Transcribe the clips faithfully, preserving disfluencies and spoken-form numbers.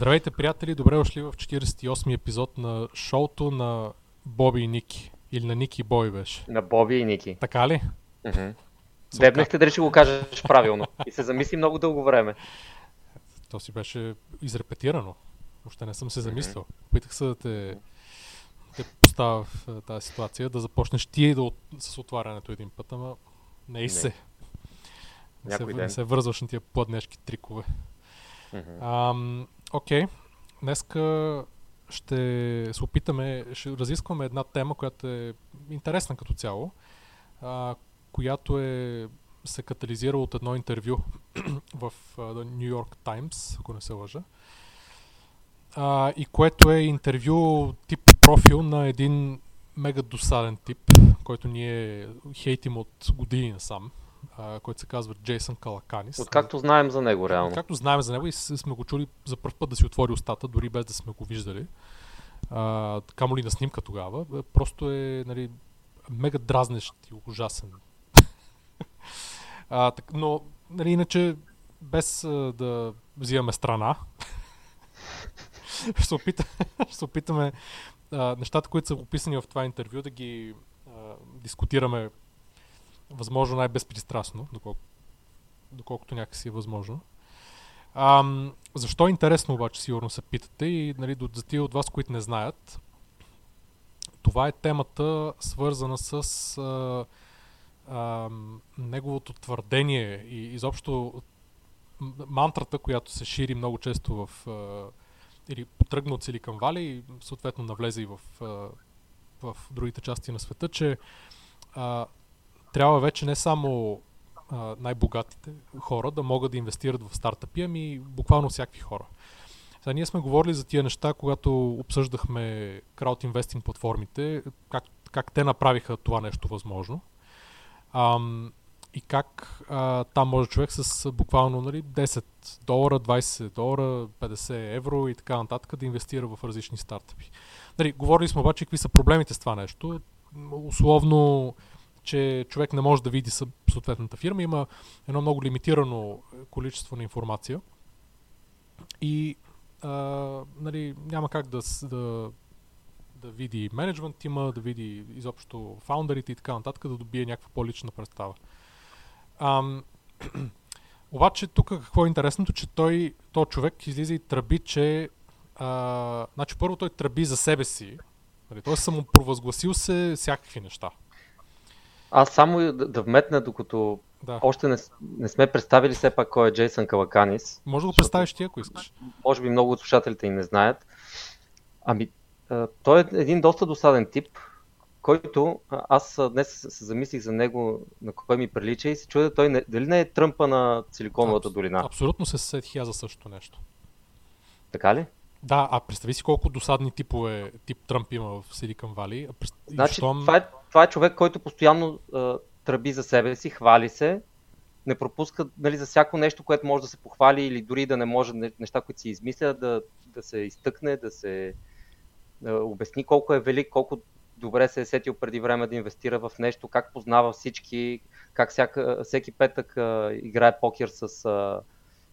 Здравейте, приятели! Добре дошли в четиридесет и осми епизод на шоуто на Боби и Ники. Или на Ники и Боби беше. На Боби и Ники. Така ли? Mm-hmm. Дебнахте дали ще го кажеш правилно. И се замисли много дълго време. То си беше изрепетирано. Още не съм се замислил. Mm-hmm. Питах се да те, те поставя в тази ситуация, да започнеш ти да от... с отварянето един път, ама не и се. Не, се, не се вързваш на тия пладнешки трикове. Mm-hmm. Ам... Окей, okay. Днеска ще се опитаме, ще разискваме една тема, която е интересна като цяло, а, която е се катализира от едно интервю в а, The New York Times, ако не се лъжа, а, и което е интервю тип профил на един мега досаден тип, който ние хейтим от години насам, който се казва Джейсон Калаканис. Откакто знаем за него, реално. Както знаем за него и сме го чули за пръв път да си отвори устата, дори без да сме го виждали. А, камо ли на снимка тогава. Просто е, нали, мега дразнещ и ужасен. А, так, но, нали, иначе, без а, да взимаме страна, ще се опитаме, ще опитаме а, нещата, които са описани в това интервю, да ги а, дискутираме възможно най-безпристрастно, доколко, доколкото някакси е възможно. А, защо е интересно обаче, сигурно се питате и, нали, за тия от вас, които не знаят, това е темата, свързана с а, а, неговото твърдение и изобщо мантрата, която се шири много често в а, или потръгна от Силикън Вали и съответно навлезе и в, а, в другите части на света, че а, трябва вече не само а, най-богатите хора да могат да инвестират в стартъпи, ами буквално всякакви хора. Сега ние сме говорили за тия неща, когато обсъждахме краудинвестинг платформите, как, как те направиха това нещо възможно а, и как а, там може човек с буквално, нали, десет долара, двайсет долара, петдесет евро и така нататък да инвестира в различни стартъпи. Нали, говорили сме обаче какви са проблемите с това нещо. Условно, че човек не може да види съответната фирма, има едно много лимитирано количество на информация и а, нали, няма как да, да, да види менеджмент тима, да види изобщо фаундерите и така нататък, да добие някаква по-лична представа. А, обаче тук какво е интересното, че той, той човек излиза и тръби, че а, значи първо той тръби за себе си, нали, той самопровъзгласил се всякакви неща. Аз само да, да вметна, докато да. Още не, не сме представили все пак кой е Джейсон Калаканис. Може да го представиш ти, ако искаш. Може би много от слушателите и не знаят. Ами, той е един доста досаден тип, който аз днес се замислих за него, на кой ми прилича и се чудя той не, дали не е Тръмпа на Силиконовата Абс, долина. Абсолютно се сетих аз за същото нещо. Така ли? Да, а представи си колко досадни типове тип Тръмп има в Силикън Вали. Значи, щом... това, е, това е човек, който постоянно а, тръби за себе си, хвали се, не пропуска, нали, за всяко нещо, което може да се похвали или дори да не може, неща, които си измисля, да, да се изтъкне, да се да обясни колко е велик, колко добре се е сетил преди време да инвестира в нещо, как познава всички, как всяка, всеки петък а, играе покер с а,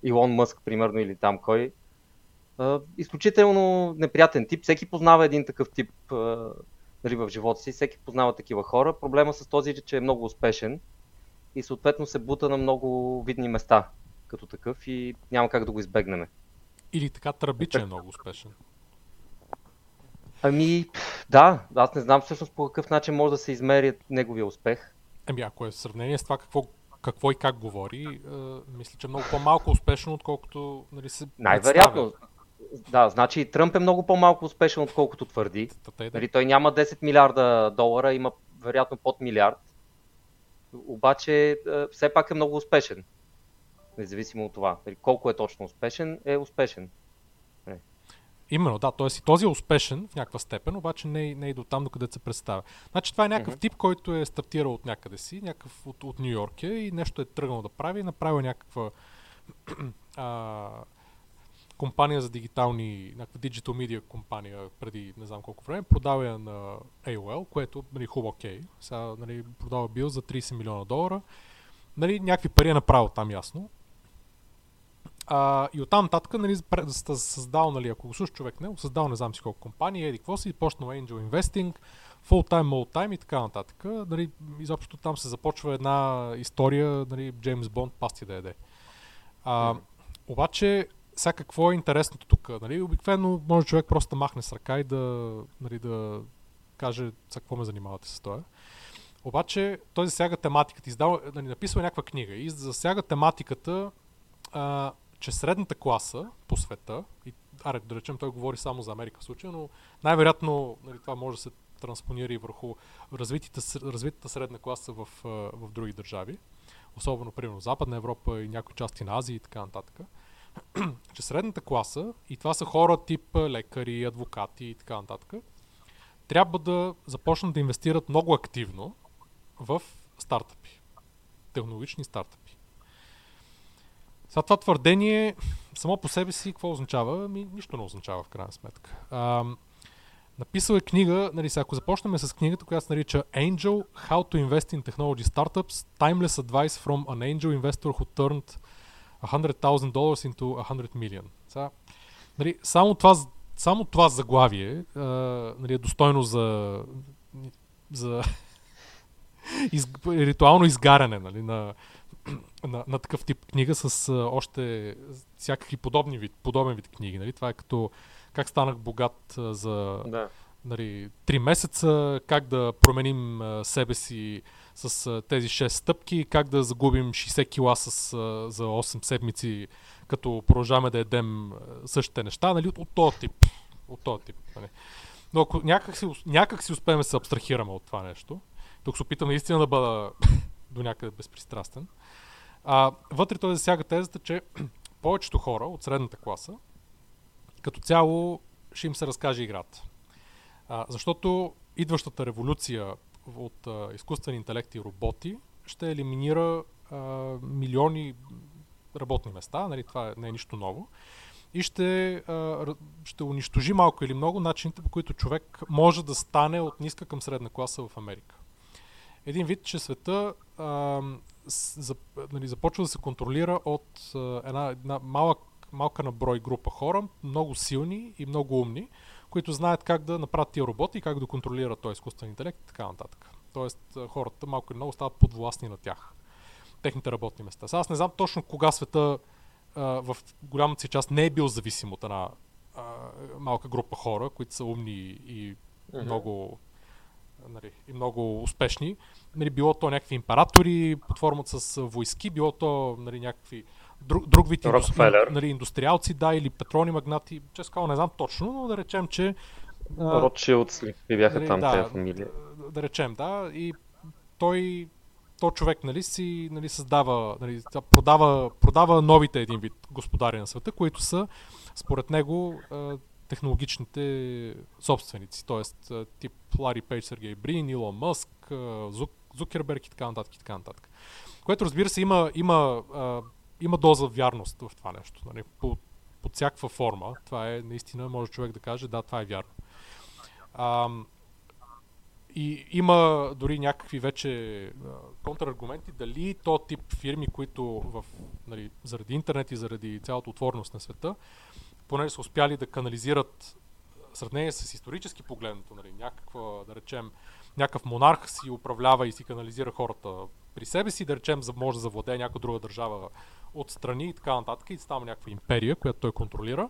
Илон Мъск, примерно, или там кой. Uh, изключително неприятен тип. Всеки познава един такъв тип uh, нали, в живота си, всеки познава такива хора. Проблема с този е, че е много успешен и съответно се бута на много видни места като такъв и няма как да го избегнем. Или така тръби, че е много успешен. Ами да, аз не знам всъщност по какъв начин може да се измери неговия успех. Ами ако е в сравнение с това какво какво и как говори, uh, мисля, че е много по-малко успешно, отколкото, нали, се най-вероятно. Представя. Да, значи и Тръмп е много по-малко успешен, отколкото твърди. Нали, той няма десет милиарда долара, има вероятно под милиард. Обаче все пак е много успешен. Независимо от това. Нали, колко е точно успешен, е успешен. Не. Именно, да. Тоест и този е успешен в някаква степен, обаче не, не и до там, докъде се представя. Значи това е някакъв mm-hmm. тип, който е стартирал от някъде си, някакъв от, от Ню Йорк е, и нещо е тръгнал да прави, направил някаква... а, компания за дигитални, някаква Digital Media компания преди не знам колко време, продава я на Ей О Ел, което, нали, хубаво, окей. Сега, нали, продава бил за трийсет милиона долара. Нали, някакви пари е направил там, ясно. А, и оттам нататък, нали, създал, нали, ако го слуша човек, не, създал не знам си колко компания, еди какво си, почнал Angel Investing, Full Time, All Time и така нататък. Нали, изобщо там се започва една история, нали, Джеймс Бонд, пасти да яде. А, обаче, сега какво е интересното тук? Нали, обикновено може човек просто да махне с ръка и да, нали, да каже за какво ме занимавате с това. Обаче той засяга тематиката, издава, нали, написва някаква книга и засяга тематиката, а, че средната класа по света, и, аре, да речем, той говори само за Америка в случая, но най-вероятно, нали, това може да се транспонира и върху развитите, развитата средна класа в, в други държави, особено, примерно, Западна Европа и някои части на Азия и така нататък, че средната класа, и това са хора тип лекари, адвокати и така нататък, трябва да започнат да инвестират много активно в стартъпи, технологични стартъпи. Сега това твърдение само по себе си какво означава? Ми, нищо не означава в крайна сметка. А, написал е книга, нали, сега, ако започнем с книгата, която се нарича Angel, How to Invest in Technology Startups, Timeless Advice from an Angel Investor who turned one hundred thousand dollars into one hundred million. Сега, нали, само това Само това заглавие, а, нали, е достойно за, за из, ритуално изгаряне, нали, на, на, на такъв тип книга с, а, още всякакви подобни вид, подобен вид книги. Нали. Това е като как станах богат за да. Нали, три месеца, как да променим себе си с тези шест стъпки, как да загубим шейсет кила с, за осем седмици, като продължаваме да ядем същите неща, нали, от, от този тип. От този тип, нали. Но ако някак си, някак си успеем да се абстрахираме от това нещо, тук се опитам наистина да бъда до някъде безпристрастен, а, вътре той засяга тезата, че повечето хора от средната класа като цяло ще им се разкаже играта. А, защото идващата революция от а, изкуствени интелекти и роботи ще елиминира а, милиони работни места, нали, това не е нищо ново, и ще, а, ще унищожи малко или много начините, по които човек може да стане от ниска към средна класа в Америка. Един вид, че света а, за, нали, започва да се контролира от а, една, една малък, малка наброй група хора, много силни и много умни, които знаят как да направят тия роботи и как да контролират този изкуствен интелект и така нататък. Тоест хората малко или много стават подвластни на тях, техните работни места. Сега аз не знам точно кога света а, в голямата си част не е бил зависим от една а, малка група хора, които са умни и mm-hmm. много, нали, и много успешни. Нали, било то някакви императори под формата с войски, било то, нали, някакви друг, друг вид индустри... нали, индустриалци, да, или петролни магнати. Честно не знам точно, но да речем, че... А... Ротшилдсли бяха, нали, там, да, тези фамилия. Да, да речем, да. И той... То човек, нали, си, нали, създава, нали, продава, продава новите един вид господари на света, които са, според него, технологичните собственици. Тоест, тип Лари Пейдж, Сергей Брин, Илон Мъск, Зук, Зукерберг и така нататък, и така нататък. Което, разбира се, има, има, има доза вярност в това нещо. Нали, под, под всякаква форма. Това е, наистина, може човек да каже, да, това е вярно. Ам... И има дори някакви вече контраргументи дали то тип фирми, които в, нали, заради интернет и заради цялата отвореност на света, понеже са успяли да канализират сравнение с исторически погледното, нали, някаква, да речем, някакъв монарх си управлява и си канализира хората при себе си, да речем, може да завладее някаква друга държава отстрани и така нататък и става някаква империя, която той контролира.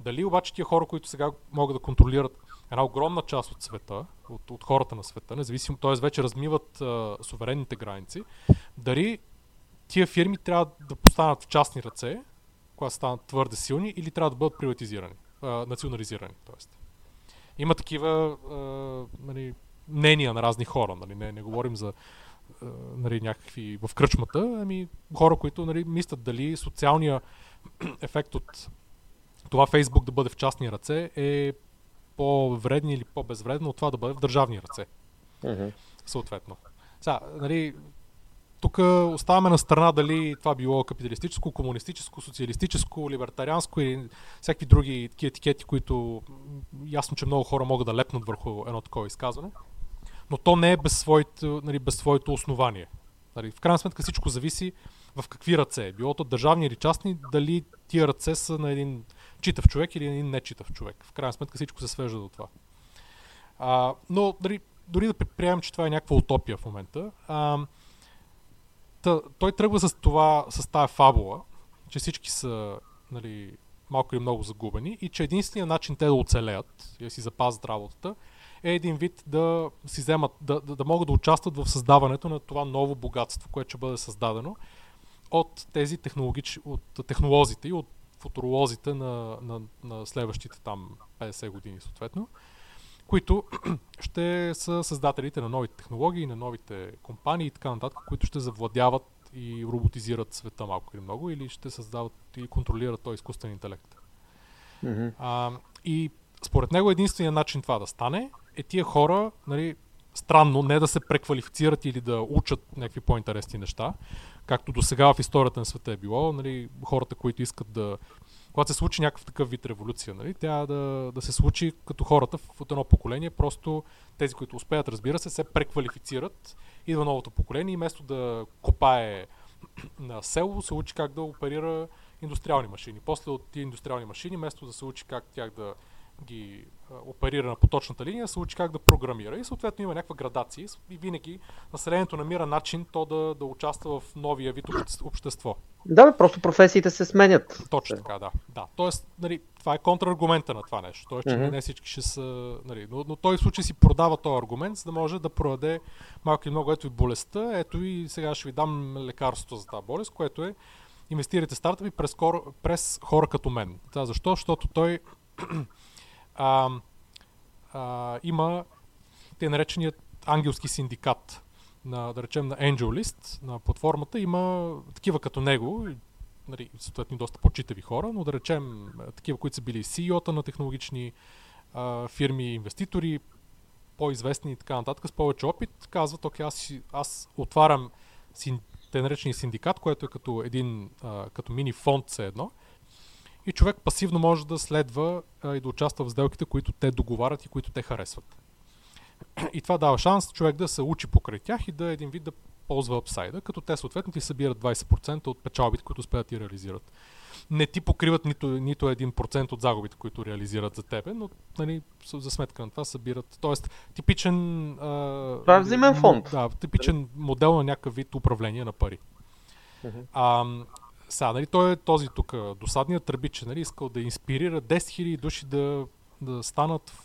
Дали обаче тия хора, които сега могат да контролират една огромна част от света, от, от хората на света, независимо, т.е. вече размиват а, суверенните граници, дали тия фирми трябва да постанат в частни ръце, когато станат твърде силни, или трябва да бъдат приватизирани, а, национализирани. Тоест. Има такива а, нали, мнения на разни хора, нали, не, не говорим за а, нали, някакви в кръчмата, ами хора, които, нали, мислят дали социалния ефект от това Фейсбук да бъде в частни ръце е по-вредни или по-безвредно от това да бъде в държавни ръце. Uh-huh. Съответно. Сега, нали, тук оставаме на страна дали това било капиталистическо, комунистическо, социалистическо, либертарианско или всякакви други такива етикети, които ясно, че много хора могат да лепнат върху едно такова изказване. Но то не е без своето, нали, без своето основание. Нали, в крайна сметка всичко зависи в какви ръце е, било то държавни или частни, дали тия ръце са на един читав човек или на един нечитав човек. В крайна сметка всичко се свежда до това. А, но дори, дори да предприемем, че това е някаква утопия в момента, а, та, той тръгва с това, с тая фабула, че всички са, нали, малко или много загубени и че единственият начин те да оцелеят и да си запазят работата е един вид да си вземат, да, да, да могат да участват в създаването на това ново богатство, което ще бъде създадено от тези технологич... от технолозите и от футуролозите на, на, на следващите там петдесет години съответно, които ще са създателите на новите технологии, на новите компании и така нататък, които ще завладяват и роботизират света малко или много, или ще създават и контролират този изкуствен интелект. Mm-hmm. А, и според него единственият начин това да стане е тия хора, нали, странно, не да се преквалифицират или да учат някакви по-интересни неща, както до сега в историята на света е било, нали, хората, които искат да... Когато се случи някакъв такъв вид революция, нали, тя да, да се случи като хората в едно поколение, просто тези, които успеят, разбира се, се преквалифицират, идва новото поколение и вместо да копае на село, се учи как да оперира индустриални машини. После от тия индустриални машини, вместо да се учи как тях да ги оперира на поточната линия, се учи как да програмира и съответно има някаква градация и винаги населението намира начин то да, да участва в новия вид общество. Да, просто професиите се сменят. Точно така, да. Да. Тоест, нали, това е контраргумента на това нещо. Тоест, че mm-hmm. не всички ще са... Нали, но, но той в случай си продава този аргумент, за да може да продаде малко и много, ето и болестта, ето и сега ще ви дам лекарството за тази болест, което е инвестирайте стартъпи през, кор... през хора като мен. Това защо? Защото той... А, а, има те нареченият ангелски синдикат, на, да речем на Angel List, на платформата, има такива като него, нали, съответно доста почитави хора, но да речем такива, които са били си и о-та на технологични а, фирми, инвеститори, по-известни и така нататък, с повече опит, казват, окей, аз, аз отварям син, те наречения синдикат, което е като един, а, като мини фонд все едно, и човек пасивно може да следва а, и да участва в сделките, които те договарят и които те харесват. И това дава шанс човек да се учи покрай тях и да един вид да ползва апсайда, като те съответно ти събират двайсет процента от печалбите, които успеят да ти реализират. Не ти покриват нито, нито един процент от загубите, които реализират за тебе, но, нали, за сметка на това събират. Тоест типичен... А, това е взаимен фонд. Да, типичен модел на някакъв вид управление на пари. Uh-huh. А, Сега, нали, той е този тук досадният тръбич, нали, искал да инспирира десет хиляди души да, да станат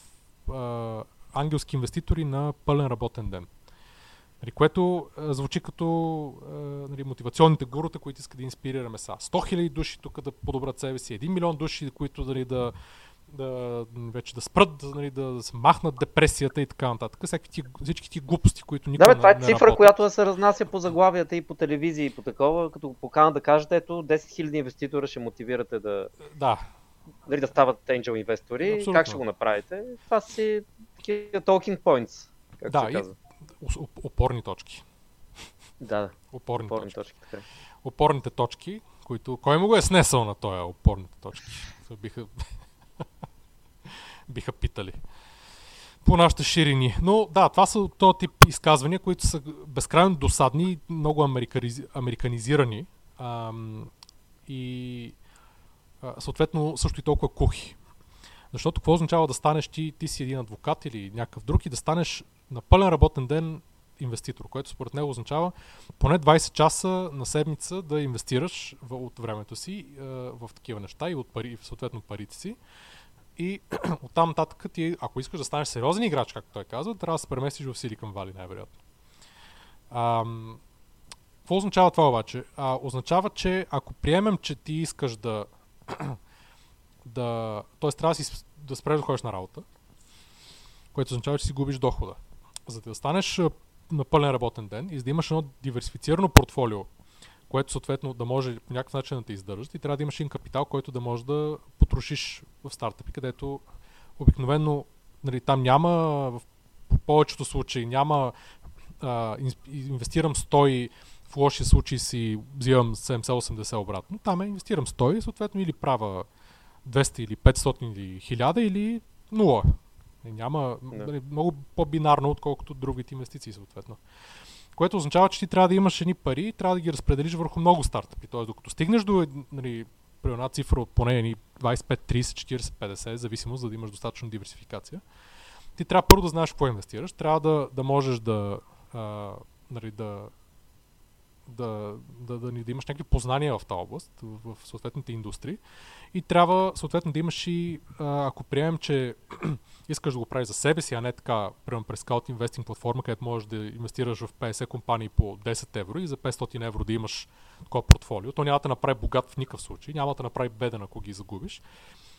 а, ангелски инвеститори на пълен работен ден. Нали, което а, звучи като а, нали, мотивационните гурута, които искат да инспирираме сега. сто хиляди души тук да подобрат себе си, един милион души, които нали, да, да, вече да спрат, нали, да, да се махнат депресията и така нататък. Всякакви, всички ти глупости, които никога не работят. Да, бе, това е цифра, която да се разнася по заглавията и по телевизии и по такова, като го покана да кажете, ето десет хиляди инвеститора ще мотивирате да, да. Дали да стават Angel инвестори. Абсолютно. Как ще го направите? Това си такива talking points, как да, се казва. Опорни точки. Да, опорни, опорни точки. точки Опорните точки, които... Кой му го е снесъл на тоя опорните точки? Биха... биха питали по нашите ширини. Но да, това са този тип изказвания, които са безкрайно досадни и много американиз... американизирани ам, и а, съответно също и толкова кухи. Защото какво означава да станеш ти, ти си един адвокат или някакъв друг и да станеш на пълен работен ден инвеститор, което според него означава поне двайсет часа на седмица да инвестираш в, от времето си а, в такива неща и от пари, съответно парите си. И оттам нататък ти, ако искаш да станеш сериозен играч, както той казва, трябва да се преместиш в Silicon Valley, най-вероятно. Ам, какво означава това обаче? А, означава, че ако приемем, че ти искаш да... да т.е. трябва да, си, да спреш да ходиш на работа, което означава, че си губиш дохода. За да станеш на пълен работен ден и за да имаш едно диверсифицирано портфолио, което съответно да може по някакъв начин да те издържа, и трябва да имаш един капитал, който да може да потрошиш в стартъпи, където обикновено, нали, там няма, в повечето случаи няма а, инвестирам сто, в лошия случай си взимам седемдесет осемдесет обратно, там е инвестирам сто и съответно или права двеста или петстотин или хиляда или нула. Няма, нали, много по-бинарно, отколкото другите инвестиции съответно. което означава, че ти трябва да имаш едни пари и трябва да ги разпределиш върху много стартъпи. Тоест, докато стигнеш до нали, при една цифра от поне двайсет и пет, трийсет, четирийсет, петдесет, зависимо, за да имаш достатъчно диверсификация, ти трябва първо да знаеш какво инвестираш, трябва да, да можеш да, а, нали, да, да, да, да, да имаш някакви познания в тази област, в, в съответните индустрии и трябва съответно да имаш и, а, ако приемем, че искаш да го правиш за себе си, а не така, примерно през Scout Investing платформа, където можеш да инвестираш в петдесет компании по десет евро и за петстотин евро да имаш такова портфолио. То няма да направи богат в никакъв случай, няма да направи беден, ако ги загубиш.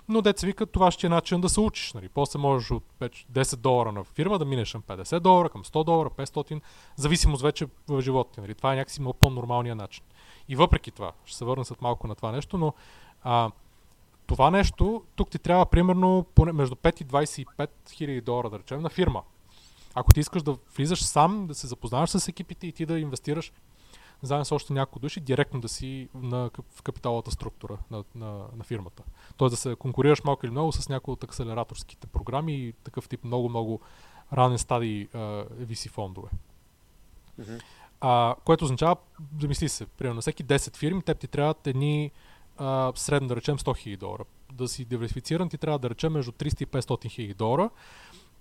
Но деца вика, това ще е начин да се учиш. Нали. После можеш от десет долара на фирма да минеш към петдесет долара, към сто долара, петстотин, зависимост вече в живота ти. Нали. Това е някакси много по-нормалния начин. И въпреки това, ще се върна след малко на това нещо, но а, това нещо, тук ти трябва примерно между пет и двайсет и пет хиляди долара, да речем, на фирма. Ако ти искаш да влизаш сам, да се запознаваш с екипите и ти да инвестираш заедно с още няколко души, директно да си на, в капиталната структура на, на, на фирмата. Тоест да се конкурираш малко или много с някои от акселераторските програми и такъв тип много-много ранен стадий ви си фондове. Mm-hmm. А, което означава, замисли се, примерно на всеки десет фирми, теб ти трябват едни а, средно да речем сто хиляди долара. Да си диверсифициран, ти трябва да речем между триста и петстотин хиляди долара.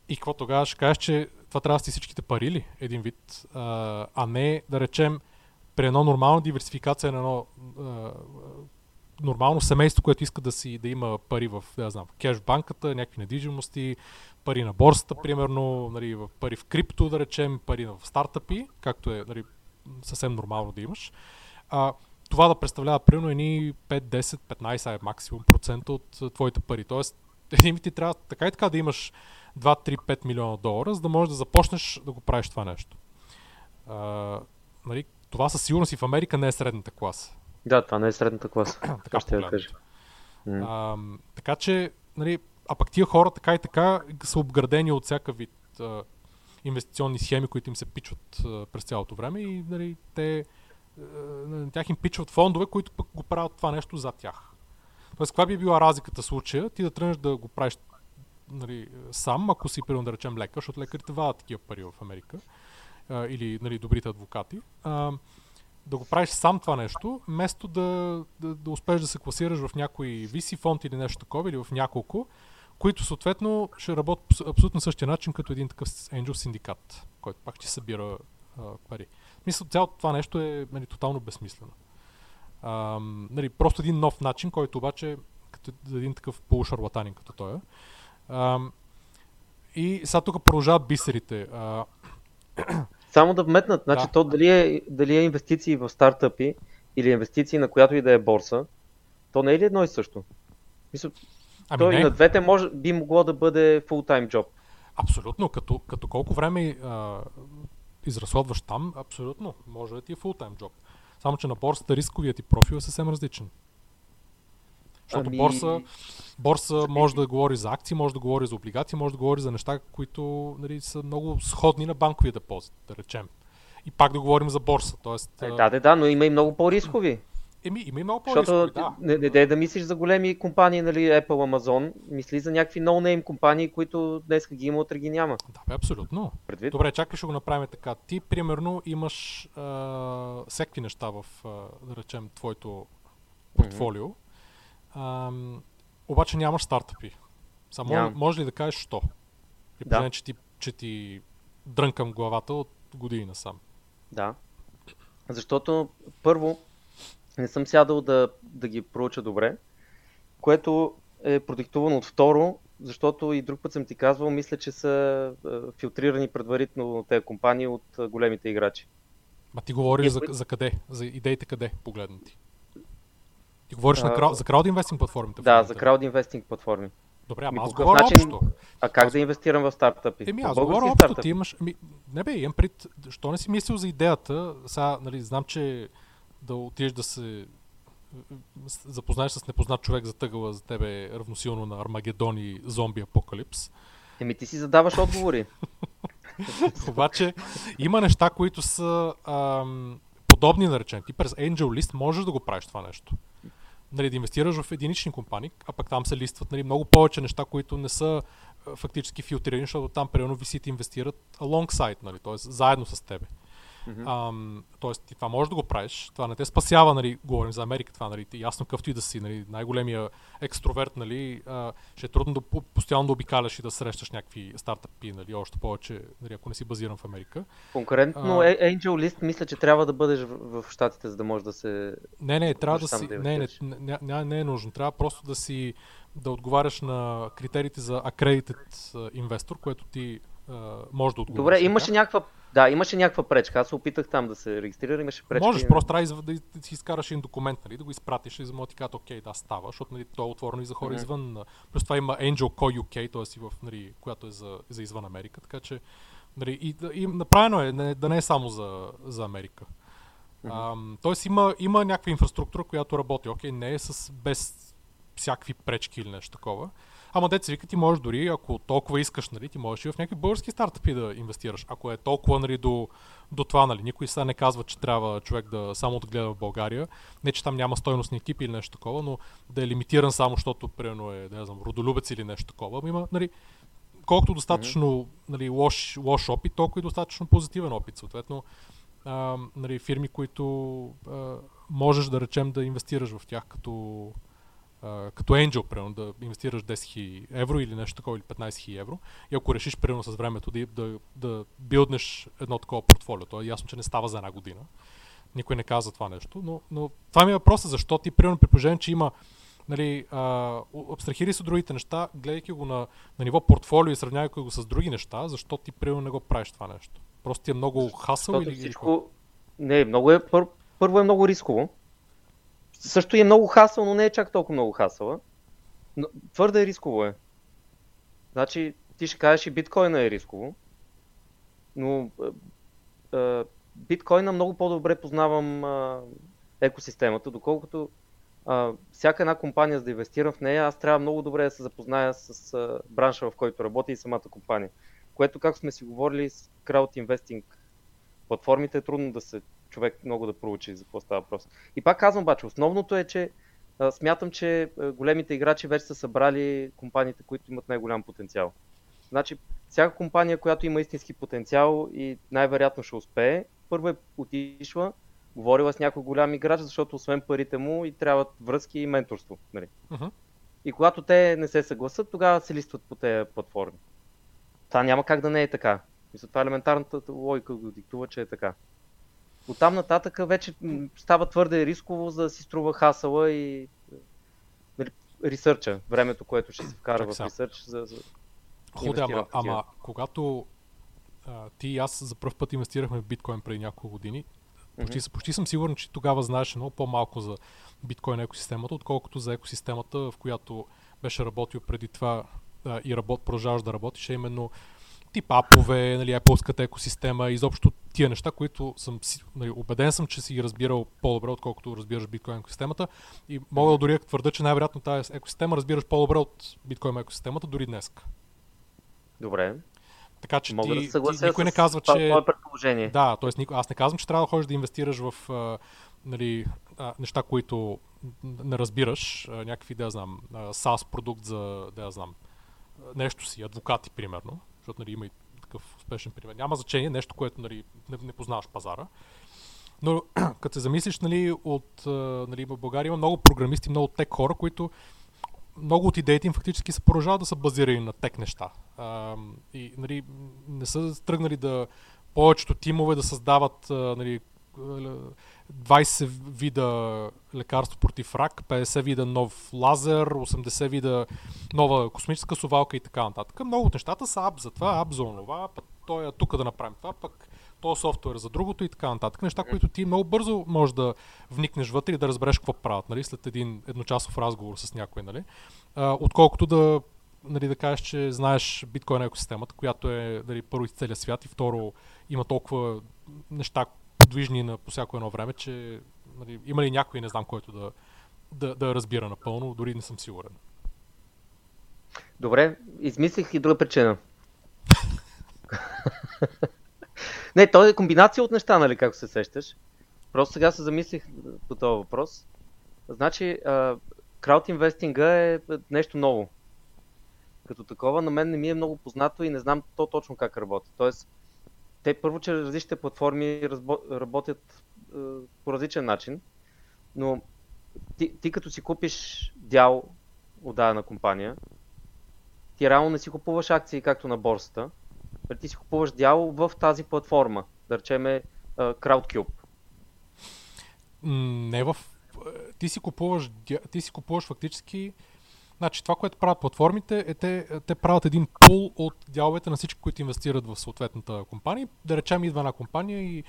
И какво тогава ще кажеш, че това трябва да си всичките пари ли? Един вид, а, а не да речем при едно нормална диверсификация на едно а, нормално семейство, което иска да си да има пари в, да знам, кеш в банката, някакви недвижимости, пари на борсата, примерно, нали, пари в крипто, да речем, пари в стартъпи, както е нали, съвсем нормално да имаш. А, това да представлява примерно едни пет, десет, петнайсет максимум процента от твоите пари. Тоест, едни ти трябва така и така да имаш два, три, пет милиона долара, за да можеш да започнеш да го правиш това нещо. А, нали, това със сигурност и в Америка не е средната класа. Да, това не е средната класа. така ще я кажа. А, така че, нали, а пък тия хора така и така са обградени от всяка вид а, инвестиционни схеми, които им се пичват а, през цялото време и нали, те, а, тях им пичват фондове, които пък го правят това нещо за тях. Тоест, каква би била разликата в случая? Ти да тръгнеш да го правиш нали, сам, ако си примерно да речем лекар, защото лекарите вадат такива пари в Америка. Или нали, добрите адвокати, а, да го правиш сам това нещо, вместо да, да, да успееш да се класираш в някой ви си фонд или нещо такова, или в няколко, които съответно ще работят по абсолютно същия начин, като един такъв Angel синдикат, който пак ще събира а, пари. Мисля, цялото това нещо е нали, тотално безсмислено. А, нали, просто един нов начин, който обаче като един такъв полушарлатанин като той е. А, и сега тук продължават бисерите. А, Само да вметнат, значи да. То дали е, дали е инвестиции в стартъпи или инвестиции на която и да е борса, то не е ли едно и също? Мисля, ами то не. И на двете може, би могло да бъде фултайм джоб. Абсолютно, като, като колко време а, изразходваш там, абсолютно, може да ти е фултайм джоб. Само, че на борсата рисковият ти профил е съвсем различен. Защото ами... борса, борса може да говори за акции, може да говори за облигации, може да говори за неща, които нали, са много сходни на банковия депозит, да речем. И пак да говорим за борса. Тоест, е, да, да, да, но има и много по-рискови. Еми, има и много по-рискови, защото, да. Не, не дай да мислиш за големи компании, нали, Apple, Amazon, мисли за някакви no-name компании, които днес ги има, утре ги няма. Да, бе, абсолютно. Предвид. Добре, чакай, ще го направим така. Ти, примерно, имаш а, всякакви неща в, а, да речем, твоето портфолио. Mm-hmm. Uh, обаче нямаш стартъпи. Само yeah. Може ли да кажеш що? И да. Поне, че ти, че ти дрънкам главата от години насам. Да. Защото първо не съм сядал да, да ги проуча добре, което е продиктувано от второ, защото и друг път съм ти казвал, мисля, че са филтрирани предварително тези компании от големите играчи. Ма ти говориш за, за къде? За идеите къде погледнати? Ти говориш а, на крау... за краудинвестинг платформите? Да, за краудинвестинг платформи. Добре, ама аз говоря начин... общо. А как аз... да инвестирам в стартъпи? Еми, аз говоря общо, стартъп? Ти имаш... Ами, не бе, имам пред... Що не си мислил за идеята? Сега, нали, знам, че да отидеш да се запознаеш с непознат човек затъгала за тебе равносилно на Армагедон и зомби апокалипс. Еми, ти си задаваш отговори. Обаче, има неща, които са... Ам... подобни, наречен. Ти през Angel List можеш да го правиш това нещо. Нали, да инвестираш в единични компании, а пък там се листват нали, много повече неща, които не са фактически филтрирани, защото там примерно ви си-те инвестират alongside, нали, т.е. заедно с тебе. Mm-hmm. Тоест, това можеш да го правиш, това не те спасява, нали, говорим за Америка, това, нали, ясно какъвто и да си, нали, най-големия екстроверт, нали, а, ще е трудно да постоянно да обикаляш и да срещаш някакви стартъпи, нали, още повече, нали, ако не си базиран в Америка. Конкурентно а, Angel List мисля, че трябва да бъдеш в, в щатите, за да можеш да се... Не, не, трябва да си... Да не, не, не, не, не е нужно, трябва просто да си да отговаряш на критериите за accredited инвестор, което ти а, може да отговаряш. Добре, имаше някаква... Да, имаше някаква пречка. Аз опитах там да се регистрира, имаше пречка. Можеш, и... просто трябва да си изкараш един документ, нали, да го изпратиш и за да ти кажат, окей, да, става, защото, нали, то е отворено и за хора mm-hmm. извън. Плюс това има Angel Co ю кей, т.е. в, нали, която е за, за извън Америка, така че, нали, и, и направено е не, да не е само за, за Америка. Mm-hmm. Тоест има, има някаква инфраструктура, която работи, окей, не е с, без всякакви пречки или нещо такова. Ама деца вика, ти можеш дори, ако толкова искаш, нали, ти можеш и в някакви български стартъпи да инвестираш. Ако е толкова, нали, до, до това, нали, никой сега не казва, че трябва човек да само отгледа в България. Не, че там няма стойностни екипи или нещо такова, но да е лимитиран само, защото, примерно, е, да не знам, родолюбец или нещо такова. Ама има, нали, колкото достатъчно, нали, лош, лош опит, толкова и достатъчно позитивен опит. Съответно, а, нали, фирми, които а, можеш да речем да инвестираш в тях като... Uh, като Angel, примерно, да инвестираш десет хиляди евро или нещо такова, или петнайсет хиляди евро, и ако решиш, примерно, с времето да, да, да билднеш едно такова портфолио, то е ясно, че не става за една година. Никой не казва това нещо, но, но това ми е въпросът, защо ти, примерно, при положение, че има, нали, uh, абстрахири се от другите неща, гледайки го на, на ниво портфолио и сравнявайки го с други неща, защо ти, примерно, не го правиш това нещо? Просто ти е много хасъл или... Всичко... Не, много е... Пър... първо е много рисково. Също е много хасъл, но не е чак толкова много хасъла. Но твърде е рисково е. Значи, ти ще кажеш и биткоина е рисково, но е, е, биткоина много по-добре познавам е, екосистемата, доколкото е, всяка една компания, за да инвестирам в нея, аз трябва много добре да се запозная с е, бранша, в който работя, и самата компания. Което, както сме си говорили, с краудинвестинг платформите е трудно да се... човек много да проучи за какво става въпрос. И пак казвам обаче, основното е, че а, смятам, че а, големите играчи вече са събрали компаниите, които имат най-голям потенциал. Значи, всяка компания, която има истински потенциал и най-вероятно ще успее, първо е отишла, говорила с някой голям играч, защото освен парите му и трябват връзки и менторство. Нали? Uh-huh. И когато те не се съгласат, тогава се листват по тези платформи. Това няма как да не е така. Мисля, това елементарната логика го диктува, че е така. От там нататък вече става твърде рисково, за да си струва хасъла и ресърча, времето, което ще се вкара Чак в ресърч. За, за... Худе, ама, ама когато а, ти и аз за пръв път инвестирахме в биткоин преди няколко години, почти, mm-hmm. почти съм сигурен, че тогава знаеше много по-малко за биткоин екосистемата, отколкото за екосистемата, в която беше работил преди това а, и работ, продължаваш да работиш, а именно тип апове, нали, Apple-ската екосистема, изобщо тия неща, които съм, нали, убеден съм, че си ги разбирал по-добре, отколкото разбираш биткоин екосистемата, и мога да дори твърда, че най-вероятно тази екосистема разбираш по-добре от биткоин екосистемата дори днес. Добре. Така че мога ти, да ти никой не казва, това, че... Това предположение. Да, т.е. никой... аз не казвам, че трябва да ходиш да инвестираш в а, нали, а, неща, които не разбираш, а, някакви, да я знам, а, SaaS продукт за, да я знам, нещо си, адвокати, примерно. Защото, нали, има и такъв успешен пример. Няма значение, нещо, което, нали, не, не познаваш пазара. Но като се замислиш, нали, от, нали, България има много програмисти, много тек хора, които много от идеите им фактически се поражават да са базирани на тек неща. А, и, нали, не са тръгнали да повечето тимове да създават, нали, двайсет вида лекарство против рак, петдесет вида нов лазер, осемдесет вида нова космическа совалка и така нататък. Много от нещата са ап за това, ап за онова, пък той е тук да направим това, пък този софтуер за другото и така нататък. Неща, които ти много бързо можеш да вникнеш вътре и да разбереш какво правят, нали, след един едночасов разговор с някой, нали, отколкото да, нали, да кажеш, че знаеш биткоин екосистемата, която е, нали, първо из целия свят и второ има толкова неща, движни на по всяко едно време, че, нали, има ли някой, не знам, който да, да, да разбира напълно, дори не съм сигурен. Добре, измислих и друга причина. Не, то е комбинация от неща, нали, както се сещаш. Просто сега се замислих по този въпрос. Значи, краудинвестинга е нещо ново. Като такова, на мен не ми е много познато и не знам то точно как работи. Тоест, те първо, че различните платформи разбо, работят е, по различен начин, но ти, ти като си купиш дял от дадена компания, ти реално не си купуваш акции както на борсата, а ти си купуваш дял в тази платформа, да речеме CrowdCube. Не в... Ти си купуваш, ти си купуваш фактически... Значи това, което правят платформите, е те, те правят един пул от дяловете на всички, които инвестират в съответната компания. Да речем, идва една компания и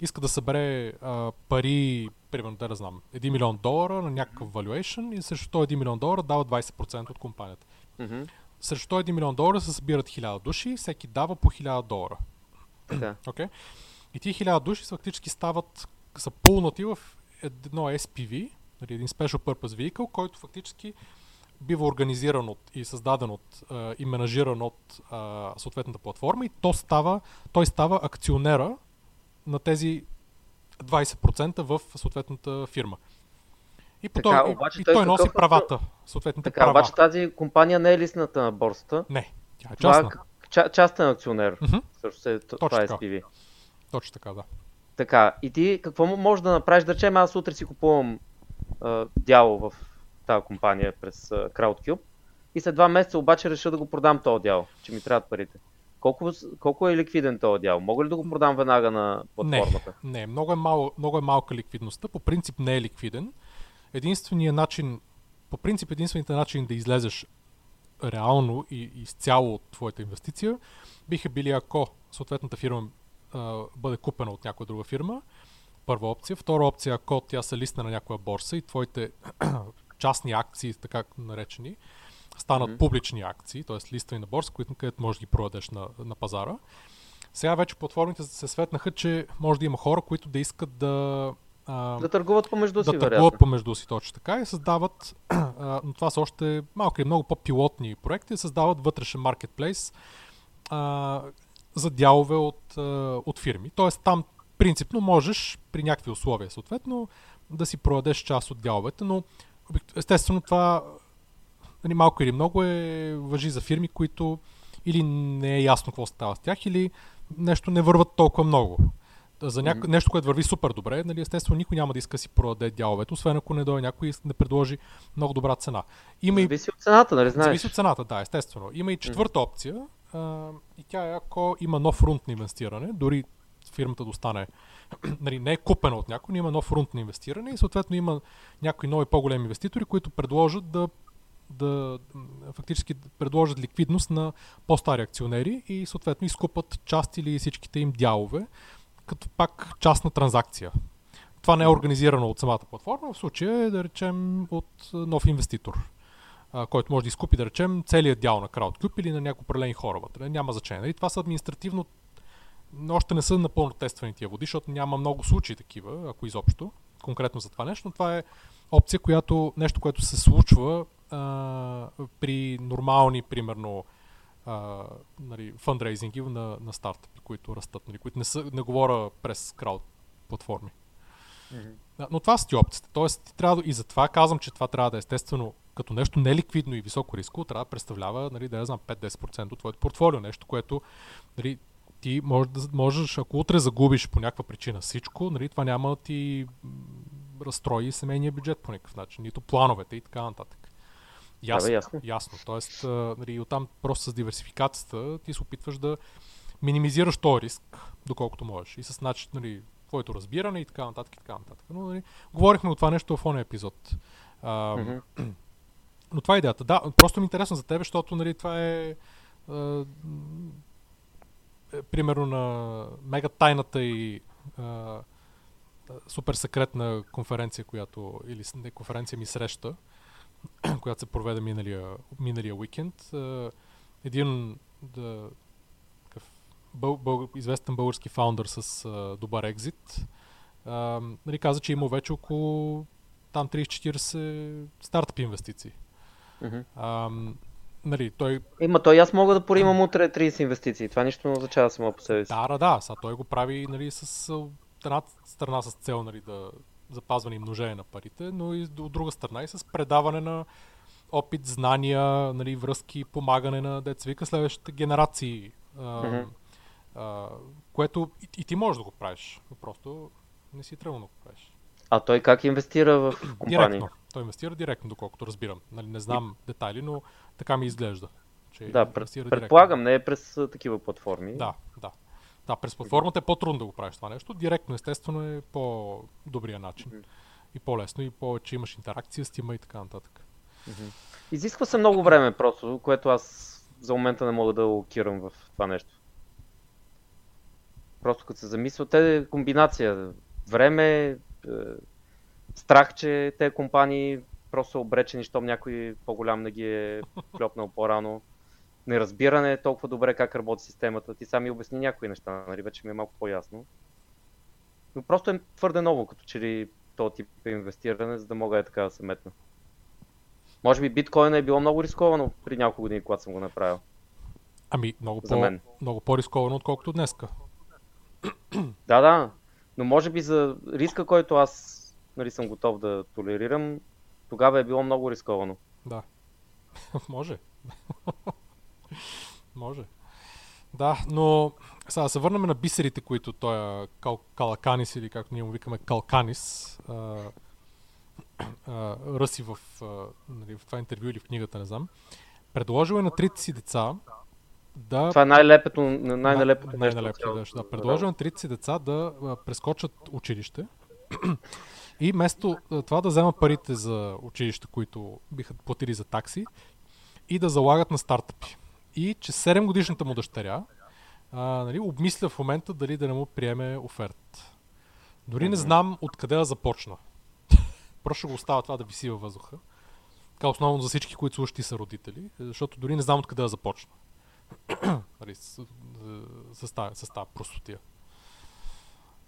иска да събере а, пари, примерно, да знам, един милион долара на някакъв valuation и срещу този един милион долара дава двайсет процента от компанията. Mm-hmm. Срещу този един милион долара се събират хиляда души, всеки дава по хиляда долара. Yeah. Okay? И тия хиляда души фактически стават, са пулнати в едно Ес Пи Ви, един Special Purpose Vehicle, който фактически бива организиран от, и създаден от, а, и менажиран от а, съответната платформа и то става, той става акционера на тези двайсет процента в съответната фирма. И, така, той, обаче, и той, той носи такъв... правата, съответните така, права. Обаче тази компания не е листната на борсата. Не, тя е частна. Ча, частен акционер. Mm-hmm. Също е, това е Ес Пи Ви. Точно така, да. Така, и ти какво можеш да направиш? Да речем, аз утре си купувам а, дяло в тази компания през а, CrowdCube и след два месеца обаче реша да го продам този дял, че ми трябват парите. Колко, колко е ликвиден този дял? Мога ли да го продам веднага на платформата? Не, не много, е мал, много е малка ликвидността. По принцип не е ликвиден. Единственият начин, по принцип единственият начин да излезеш реално и изцяло от твоята инвестиция биха били ако съответната фирма а, бъде купена от някоя друга фирма. Първа опция. Втора опция, ако тя се листне на някоя борса и твоите частни акции, така наречени, станат mm-hmm. публични акции, т.е. листвани на борса, които където можеш да ги продадеш на, на пазара. Сега вече платформите се светнаха, че може да има хора, които да искат да... А, да търгуват помежду си, да търгуват помежду си, точно така, и създават, а, но това са още малко или много по-пилотни проекти, създават вътрешен маркетплейс а, за дялове от, а, от фирми. Т.е. там принципно можеш при някакви условия, съответно, да си продадеш част от дяловете, но естествено това малко или много е важи за фирми, които или не е ясно какво става с тях, или нещо не върват толкова много. За няко... нещо, което върви супер добре, нали, естествено никой няма да иска си продаде дяловете, освен ако не дойде някой и не предложи много добра цена. Има зависи и... от цената, нали знаеш? Зависи от цената, да, естествено. Има и четвърта опция а, и тя е ако има нов рунд на инвестиране, дори фирмата достане, нали, не е купена от някой, но има нов рунд на инвестиране и съответно има някои нови по-големи инвеститори, които предложат да, да фактически предложат ликвидност на по-стари акционери и съответно изкупат част или всичките им дялове, като пак частна транзакция. Това не е организирано от самата платформа, в случая е да речем от нов инвеститор, който може да изкупи да речем целият дял на CrowdCube или на някои определени хора вътре. Няма значение. И това са административно още не са напълно тествани тия води, защото няма много случаи такива, ако изобщо, конкретно за това нещо, но това е опция, която нещо, което се случва а, при нормални, примерно, а, нали, фандрейзинги на, на стартъпи, които растат, нали, които не, са, не говоря през крауд платформи. Mm-hmm. Но това са ти опциите, т.е. трябва да, и затова казвам, че това трябва да е естествено като нещо неликвидно и високо риско, трябва да представлява, нали, да я знам, пет до десет процента от твоето портфолио, нещо, което нали, ти може да, можеш, ако утре загубиш по някаква причина всичко, нали, това няма да ти разстрои семейния бюджет по някакъв начин, нито плановете и така нататък. Ясно, да, бе, ясно. ясно. Тоест, нали, оттам просто с диверсификацията ти се опитваш да минимизираш този риск, доколкото можеш. И с начин, нали, твоето разбиране и така нататък и така нататък. Но, нали, говорихме от това нещо в ония епизод. А, mm-hmm. Но това е идеята. Да, просто ми е интересно за тебе, защото нали, това е... А, примерно на мега тайната и а, супер секретна конференция, която, или не конференция ми среща, която се проведе миналия, миналия уикенд. А, един да, къв, бъл, бъл, известен български фаундър с а, добър екзит а, нали, каза, че има вече около там трийсет до четирийсет стартъп инвестиции. Mm-hmm. А, нали, той... Има, той аз мога да поримам утре трийсет инвестиции. Това нищо не означава само по себе си. Да, да, да. Сега той го прави нали, с една страна с цел нали, да запазване и множение на парите, но и от друга страна и с предаване на опит, знания, нали, връзки, помагане на деца вика следващите генерации а, mm-hmm. А, което и, и ти можеш да го правиш, просто не си тръгнал да го правиш. А той как инвестира в компания? Директно. Той инвестира директно, доколкото разбирам. Нали, не знам детайли, но така ми изглежда. Че да, предполагам, не е през такива платформи. Да, да. Да, през платформата е по-трудно да го правиш това нещо. Директно, естествено, е по-добрия начин. Mm-hmm. И по-лесно, и повече имаш интеракция с тима и така нататък. Mm-hmm. Изисква се много време просто, което аз за момента не мога да локирам в това нещо. Просто като се замисля, те е комбинация. Време, е, страх, че те компании просто са обречени, щом някой по-голям не ги е плепнал по-рано. Неразбиране толкова добре как работи системата. Ти сами обясни някои неща, нали, вече ми е малко по-ясно. Но просто е твърде ново, като че ли този тип инвестиране, за да мога е така да се метна. Може би биткоина е било много рисковано при няколко години, когато съм го направил. Ами, много, по, много по-рисковано, отколкото днеска. Да, да. Но може би за риска, който аз нали, съм готов да толерирам, тогава е било много рисковано. Да. Може. Може. Да, но сега да се върнем на бисерите, които той е кал- Калаканис или както ние му викаме Калканис. А, а, ръси в, а, нали, в това интервю или в книгата, не знам. Предложил е на трите си деца да... Това е най-лепето, най-нелепото най- нещо. нещо. Да, предложил е на трите си деца да а, прескочат училище. И вместо това да взема парите за училища, които биха платили за такси и да залагат на стартъпи. И че седемгодишната му дъщеря а, нали, обмисля в момента дали да не му приеме оферт. Дори не знам откъде да започна. Просто го остава това да виси във въздуха. Така основно за всички, които слушат и са родители, защото дори не знам откъде да започна. нали, с, с, с, с тази простотия.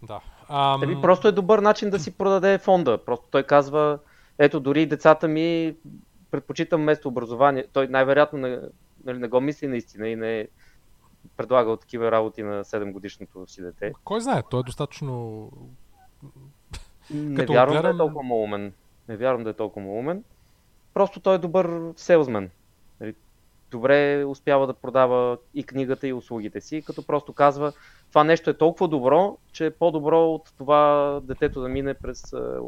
Да. Ам... Теби просто е добър начин да си продаде фонда. Просто той казва, ето дори децата ми предпочитам вместо образование. Той най-вероятно не, нали, не го мисли наистина и не е предлагал такива работи на седемгодишното си дете. Кой знае, той е достатъчно... Не като вярвам отгледам... да е толкова малумен. Не вярвам да е толкова малумен. Просто той е добър селзмен. Добре успява да продава и книгата и услугите си, като просто казва, това нещо е толкова добро, че е по-добро от това детето да мине през а,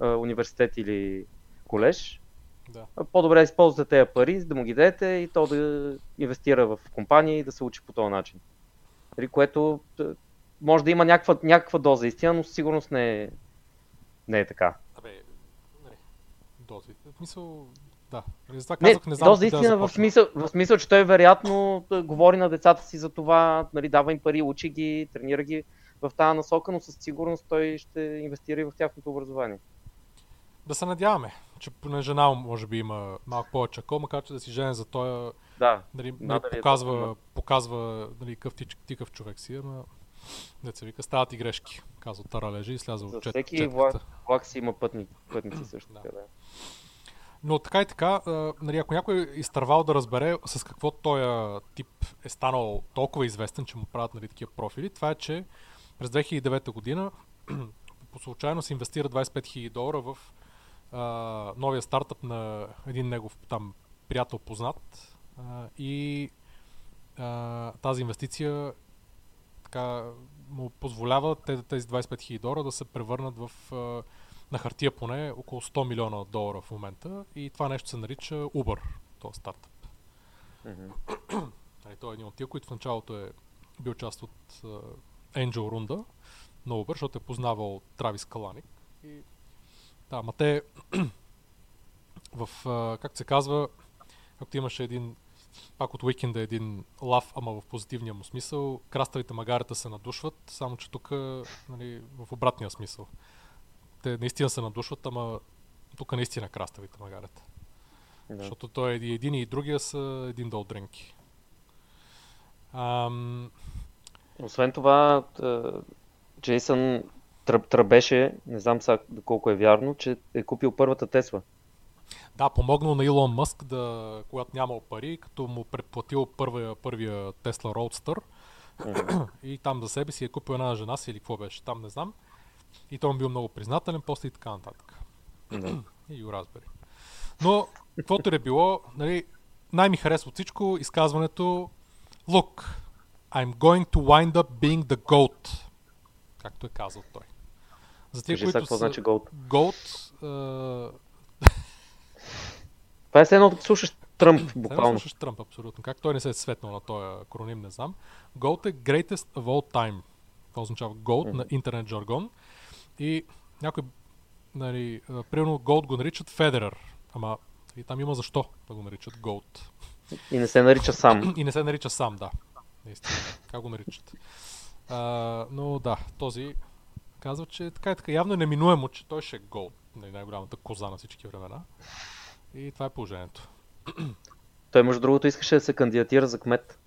а, университет или колеж. Да. По-добре да използвате тези пари, да му ги дадете и то да инвестира в компания и да се учи по този начин. Което може да има някаква, някаква доза истина, но със сигурност не е, не е така. Абе, не. Дози. В смисъл... Да. Казах, не, не знам, доза истина да в, смисъл, в смисъл, че той вероятно говори на децата си за това, нали, дава им пари, учи ги, тренира ги в тази насока, но със сигурност той ще инвестира и в тяхното образование. Да се надяваме, че поне жена може би има малко повече ако, макар че да си женен за той, да, нали, да, да показва, показва нали, къв ти, тикъв човек си, но деца вика, стават и грешки, казва таралежи и слязва в четката. За всеки влак, влак си има пътни, пътници също. Да. Да. Но така и така, нали, ако някой е изтървал да разбере с какво този тип е станал толкова известен, че му правят нали, такива профили, това е, че през две хиляди и девета година по случайно се инвестира двадесет и пет хиляди долара в а, новия стартъп на един негов там приятел познат а, и а, тази инвестиция така, му позволява тези двадесет и пет хиляди долара да се превърнат в... А, на хартия поне около сто милиона долара в момента и това нещо се нарича Uber, този стартъп. Mm-hmm. Той е един от тия, които в началото е бил част от uh, Angel рунда на Uber, защото е познавал Травис Каланик. И... Да, ма те в, uh, както се казва, както имаше един, пак от уикенда един лав, ама в позитивния му смисъл, краставите магарета се надушват, само че тук нали, в обратния смисъл. Те наистина се надушват, ама тук наистина краставите магарят. Да. Защото той е един и другия са един дол дренки. Ам... Освен това, Джейсън тръб, тръбеше, не знам сега колко е вярно, че е купил първата Тесла. Да, помогнал на Илон Мъск, да, когато нямал пари, като му предплатил първия, първия Тесла Роудстър. Mm-hmm. И там за себе си е купил една жена си или какво беше, там не знам. И той му бил много признателен, после и така нататък. Да. И го разбери. Но, каквото е било, нали, най-ми харесва от всичко изказването Look, I'm going to wind up being the GOAT, както е казал той. За тия, Кажи, които са значи GOAT. GOAT uh... Това е следно, като слушаш Тръмп, буквално. Следно слушаш Тръмп, абсолютно. Как той не се е светнал на този акроним, не знам. GOAT е Greatest of All Time. Това означава GOAT mm. на интернет жаргон. И някой, нали, примерно GOAT го наричат Федерер. Ама и там има защо да го наричат GOAT. И не се нарича сам. И не се нарича сам, да. Наистина, как го наричат. А, но да, този казва, че така и така. Явно е неминуемо, че той ще е GOAT. Най-голямата коза на всички времена. И това е положението. Той, между другото, искаше да се кандидатира за кмет.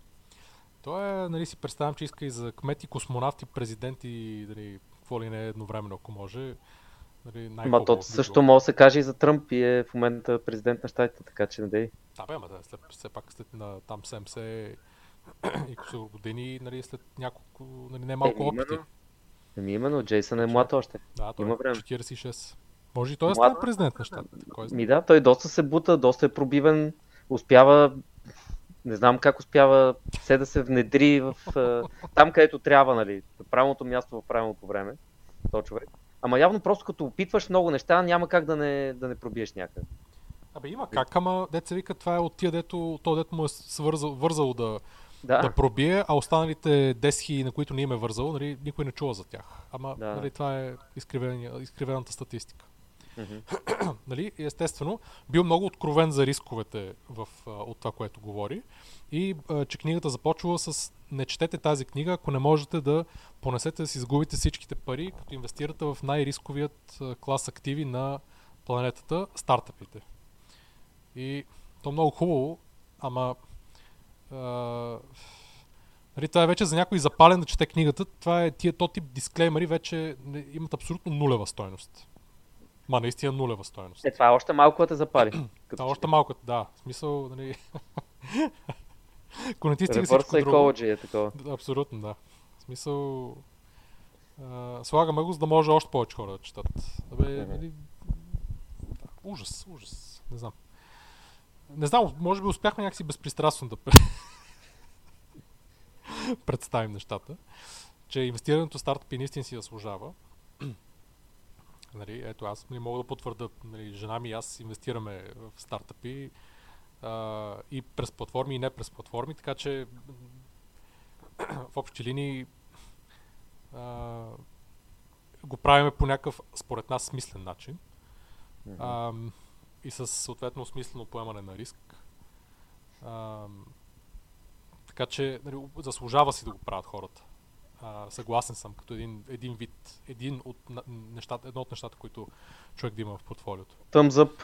Той е, нали, си представям, че иска и за кмет, и космонавт, и президент, и нали, какво ли не е едновременно, ако може. Нали, ма то също може да се каже и за Тръмп, и е в момента президент на щатите, така че надей. Да, бе, ама да, след, все пак след на там седемдесет и кусор години, нали, след няколко, нали, не малко е, опити. Еми именно, Джейсън е млад още. Да, той има време. четирийсет и шест. Може и той да стане президент на щатите. Ми да, той доста се бута, доста е пробивен, успява, не знам как успява все да се внедри в там, където трябва, нали, на правилното място в правилното време, този човек. Ама явно просто като опитваш много неща, няма как да не, да не пробиеш някъде. Абе има как, ама деца вика, това е от тия, дето то дето му е свързал, вързало да, да. да пробие, а останалите десхи, на които не им е вързало, нали, никой не чува за тях. Ама да. Нали, това е изкривената статистика. Mm-hmm. Нали, естествено, бил много откровен за рисковете в, от това, което говори. И че книгата започва с не четете тази книга, ако не можете да понесете да си изгубите всичките пари, като инвестирате в най-рисковият клас активи на планетата, стартъпите. И то е много хубаво, ама а, нали, това е вече за някой запален да чете книгата, това е тия то тип дисклеймери вече имат абсолютно нулева стойност. Ма наистина нулева стойност. Е, това е още малко да те запали. Това е още малко, да. В смисъл, нали... Конетистика всичко друго. Е такова. Абсолютно, да. В смисъл... А, слагаме го, за да може още повече хора да четат. Абе, mm-hmm. нали... Ужас, ужас. Не знам. Не знам, може би успяхме някакси безпристрастно да представим нещата. Че инвестирането в стартъпи наистина си заслужава. Нали, ето аз не мога да потвърда, нали, жена ми и аз инвестираме в стартъпи а, и през платформи, и не през платформи, така че в общи линии а, го правиме по някакъв, според нас, смислен начин а, и със съответно смислено поемане на риск. А, така че, нали, заслужава си да го правят хората. Uh, съгласен съм, като един, един вид, един от нещата, едно от нещата, които човек да има в портфолиото. Thumbs up.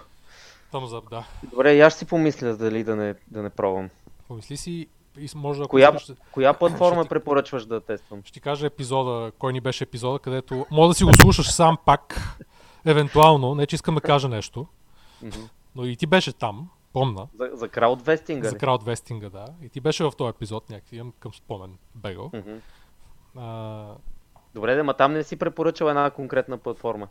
Thumbs up, да. Добре, и аз си помисля дали да не, да не пробвам. Помисли си и може да... Коя, ще... коя платформа ти... препоръчваш да тествам? Ще ти кажа епизода, кой ни беше епизода, където може да си го слушаш сам пак, евентуално, не че искам да кажа нещо, но и ти беше там, помна. За, за краудвестинга. За краудвестинга, да. И ти беше в този епизод, някакси имам към спомен бегал. Uh, Добре, да, ма там не си препоръчал една конкретна платформа.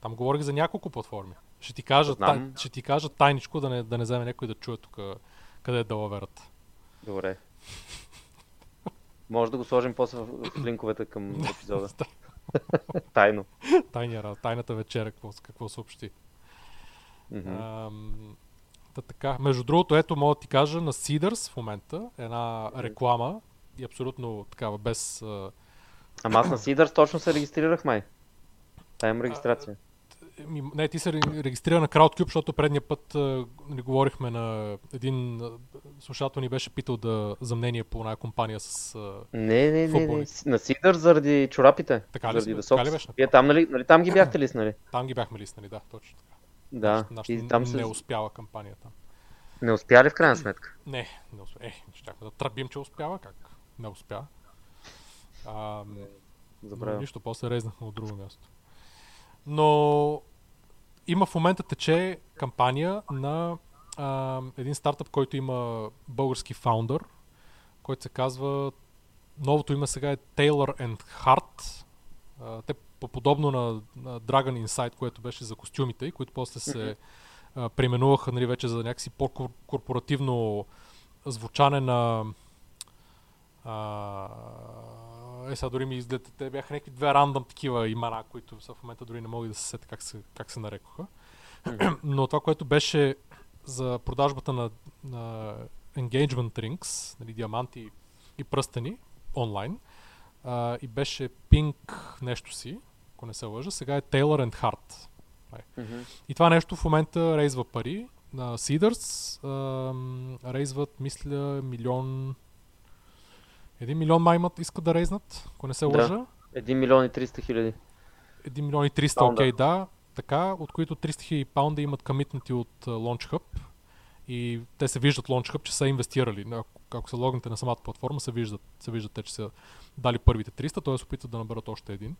Там говорих за няколко платформи. Ще ти кажа, тай, ще ти кажа тайничко, да не, да не вземе някой да чуе тук къде е далаверът. Добре. Може да го сложим после в, в линковете към епизода. Тайно. Тайня, тайната вечера, какво, какво съобщи. Mm-hmm. Uh, да, така. Между другото, ето мога да ти кажа на Seeders в момента, една реклама, и абсолютно такава, без... Ама аз на Seeders точно се регистрирах, май. Та има регистрация. А, не, ти се регистрира на CrowdCube, защото предния път а, говорихме на един слушател, ни беше питал да, за мнение по една компания с а, не, не, футболи. Не, не, на Seeders заради чорапите. Така ли, заради сме, така ли беше? Вие там, нали, нали, там ги бяхте лиснали? Там ги бяхме лиснали, да, точно така. Да. Нашата там не успяла кампанията. Не успя ли в крайна сметка? Не, не успя. Е, ще да тръбим, че успява, как? Не успя. А, но нищо, после резнахме от друго място. Но има в момента тече кампания на а, един стартъп, който има български фаундър, който се казва, новото име сега е Taylor and Hart. А, те по-подобно на, на Dragon Insight, което беше за костюмите, които после се а, преименуваха, нали, вече за някакси по-корпоративно звучане на А, е, сега дори ми изгледат, те бяха някакви две рандъм такива имена, които са в момента дори не мога да се сетя как се, как се нарекоха. Mm-hmm. Но това, което беше за продажбата на, на engagement rings, нали, диаманти и пръстени онлайн, а, и беше Pink нещо си, ако не се лъжа, сега е Taylor and Hart. Mm-hmm. И това нещо в момента рейзва пари. На Seeders а, рейзват, мисля, милион... Един милион маймът искат да рейзнат, ако не се лъжа. Да, един милион и триста хиляди. Един милион и триста, окей, да. Така, от които триста хиляди паунда имат комитнати от Launch Hub. И те се виждат Launch Hub, че са инвестирали. Ако, ако се логнете на самата платформа, се виждат, се виждат те, че са дали първите триста, т.е. опитват да наберат още един.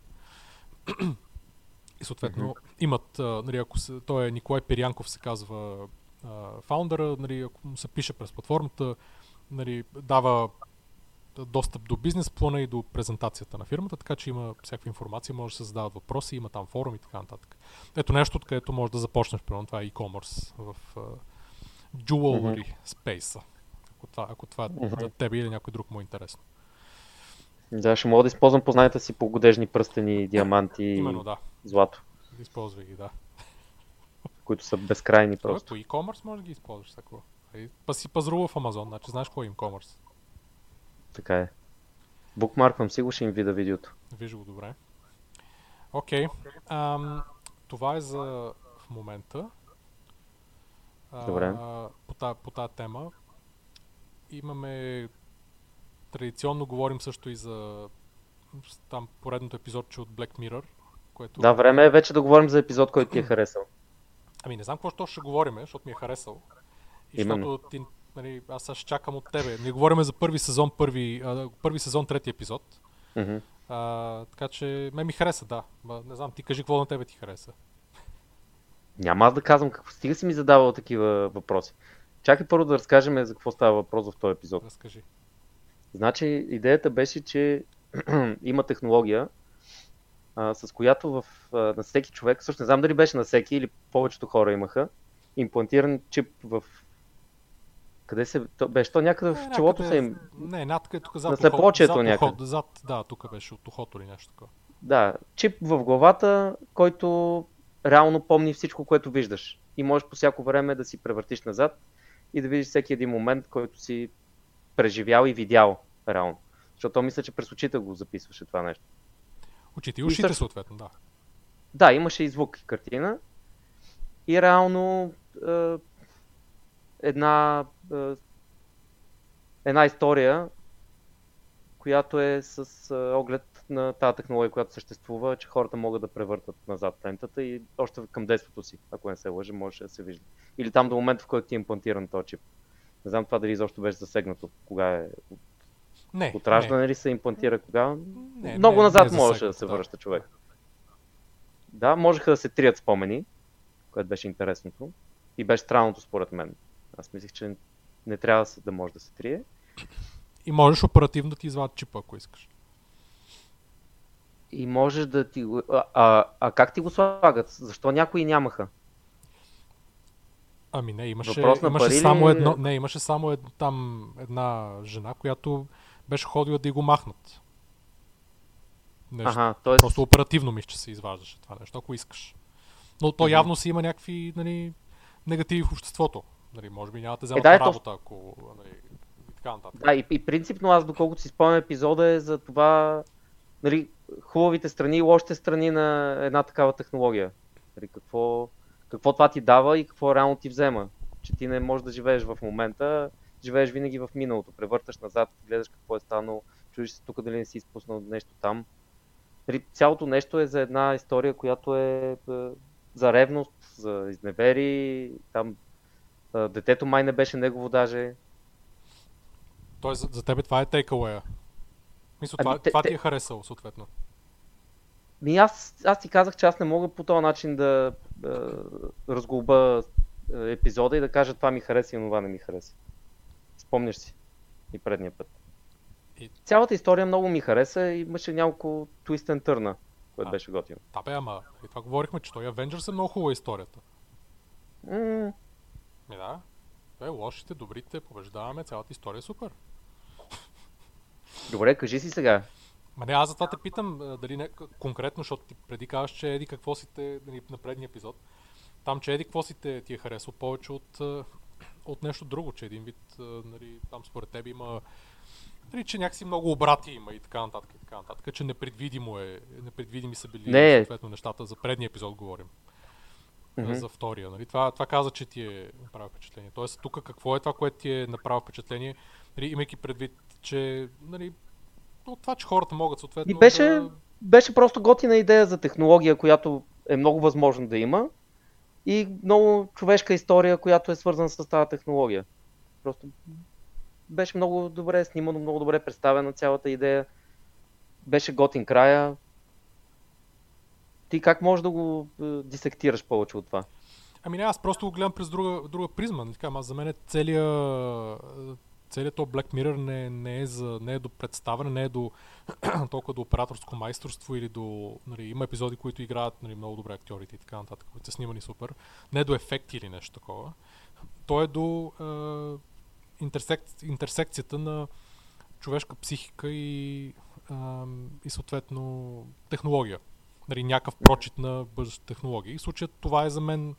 И съответно mm-hmm. имат, нали, ако се, той е Николай Перянков се казва фаундъра, нали, ако му се пише през платформата, нали, дава достъп до бизнес плана и до презентацията на фирмата, така че има всякаква информация, може да се задават въпроси, има там форум и така нататък. Ето нещо, откъдето може да започнеш, примерно, това е e-commerce в uh, jewelry mm-hmm. space, ако това, ако това mm-hmm. за тебе или някой друг му е интересно. Да, ще мога да използвам познанията си по годежни пръстени, диаманти именно, и да. Злато. Използвай ги, да. Които са безкрайни просто. По e-commerce може да ги използваш такова. Па си пазрува в Amazon, значи знаеш кой е e-commerce. Така е. Букмарквам си го, ще им вида видеото. Виж го, добре. Окей. Okay. Това е за в момента. Добре. А, по тази по тема. Имаме... Традиционно говорим също и за там поредното епизодче от Black Mirror, което... Да, време е вече да говорим за епизод, който ти е харесал. Ами не знам какво ще говорим, защото ми е харесал. И защото ти, нали, аз сега ще чакам от тебе. Ние говорим за първи сезон, първи, а, първи сезон, трети епизод. Mm-hmm. А, така че ме ми хареса, да. Ма, не знам, ти кажи какво на тебе ти хареса. Няма аз да казвам какво. Стига си ми задавал такива въпроси. Чакай първо да разкажем за какво става въпрос в този епизод. Разкажи. Значи идеята беше, че има технология, а, с която в, а, на всеки човек, всъщност не знам дали беше на всеки или повечето хора имаха, имплантиран чип в... Къде се... То, беше то някъде в челото се им... Не, някъде тук зад ухото, някъде. Зад, да, тук беше от ухото или нещо такова. Да, чип в главата, който реално помни всичко, което виждаш. И можеш по всяко време да си превъртиш назад и да видиш всеки един момент, който си преживял и видял реално. Защото мисля, че през очите го записваше това нещо. Очите и ушите съответно, да. Да, имаше и звук и картина. И реално е, една, е, една история, която е с е, оглед на тази технология, която съществува, че хората могат да превъртат назад лентата и още към детството си, ако не се лъжа, може да се вижда. Или там до момента, в който ти е имплантиран този чип. Не знам това дали изобщо беше засегнато, кога е не, от раждане ли се имплантира, кога, не, много не, назад не можеше да се връща да. Човек. Да, можеха да се трият спомени, което беше интересното и беше странното според мен. Аз мислих, че не трябва да, се, да може да се трие. И можеш оперативно да ти извадят чипа, ако искаш. И можеш да ти го... А, а, а как ти го слагат? Защо някои нямаха? Ами не, имаше, имаше само едно, не, имаше само ед, там една жена, която беше ходила да и го махнат. Нещо. Ага, тоест... Просто оперативно мисля, че се изваждаше това нещо, ако искаш. Но то явно си има някакви, нали, негативи в обществото. Нали, може би няма да вземат е, да, работа, ако... Нали, и така нататък. Да, и, и принципно аз, доколкото си спомням, епизода е за това, нали, хубавите страни и лошите страни на една такава технология. Нали, какво... Какво това ти дава и какво реално ти взема? Че ти не можеш да живееш в момента, живееш винаги в миналото, превърташ назад, гледаш какво е станало, чудиш се тук дали не си изпуснал нещо там. Цялото нещо е за една история, която е за ревност, за изневери, там детето май не беше негово даже. Тоест за, за тебе това е takeaway-а? Мисля, това, това ти е харесало съответно? Ми аз, аз ти казах, че аз не мога по този начин да е, разглоба епизода и да кажа това ми хареса и това не ми хареса. Спомняш си и предния път. И... Цялата история много ми хареса и имаше няколко twist and turn, което а, беше готино. Да бе, ама и това говорихме, че той Avengers е много хубава историята. Mm. Ми да, бе, лошите, добрите, побеждаваме, цялата история е супер. Добре, кажи си сега. Ма не, аз затова те питам дали не, конкретно, защото ти преди казваш, че еди какво си те на предния епизод. Там, че еди какво си те ти е харесал повече от, от нещо друго, че един вид, нали, там според тебе има, нали, че някакси много обрати има и така нататък, и така нататък, че непредвидимо е, непредвидими са били не. съответно нещата, за предния епизод говорим. Mm-hmm. За втория, нали? Това, това каза, че ти е направил впечатление. Тоест, тук какво е това, което ти е направил впечатление, нали, имайки предвид, че, нали, от това, че хората могат съответно... И беше, да... беше просто готина идея за технология, която е много възможно да има, и много човешка история, която е свързана с тази технология. Просто беше много добре снимано, много добре представена цялата идея. Беше готин края. Ти как можеш да го дисектираш повече от това? Ами не, аз просто го гледам през друга, друга призма. Аз за мен целият целият то Black Mirror не, не, е за, не е до представяне, не е до толкова до операторско майсторство или до... Нали, има епизоди, които играят, нали, много добре актьорите и така нататък, които са снимани супер. Не е до ефекти или нещо такова. То е до е, интерсек, интерсекцията на човешка психика и, е, и съответно технология. Нали, някакъв прочит на бързата технология. И в случая това е за мен,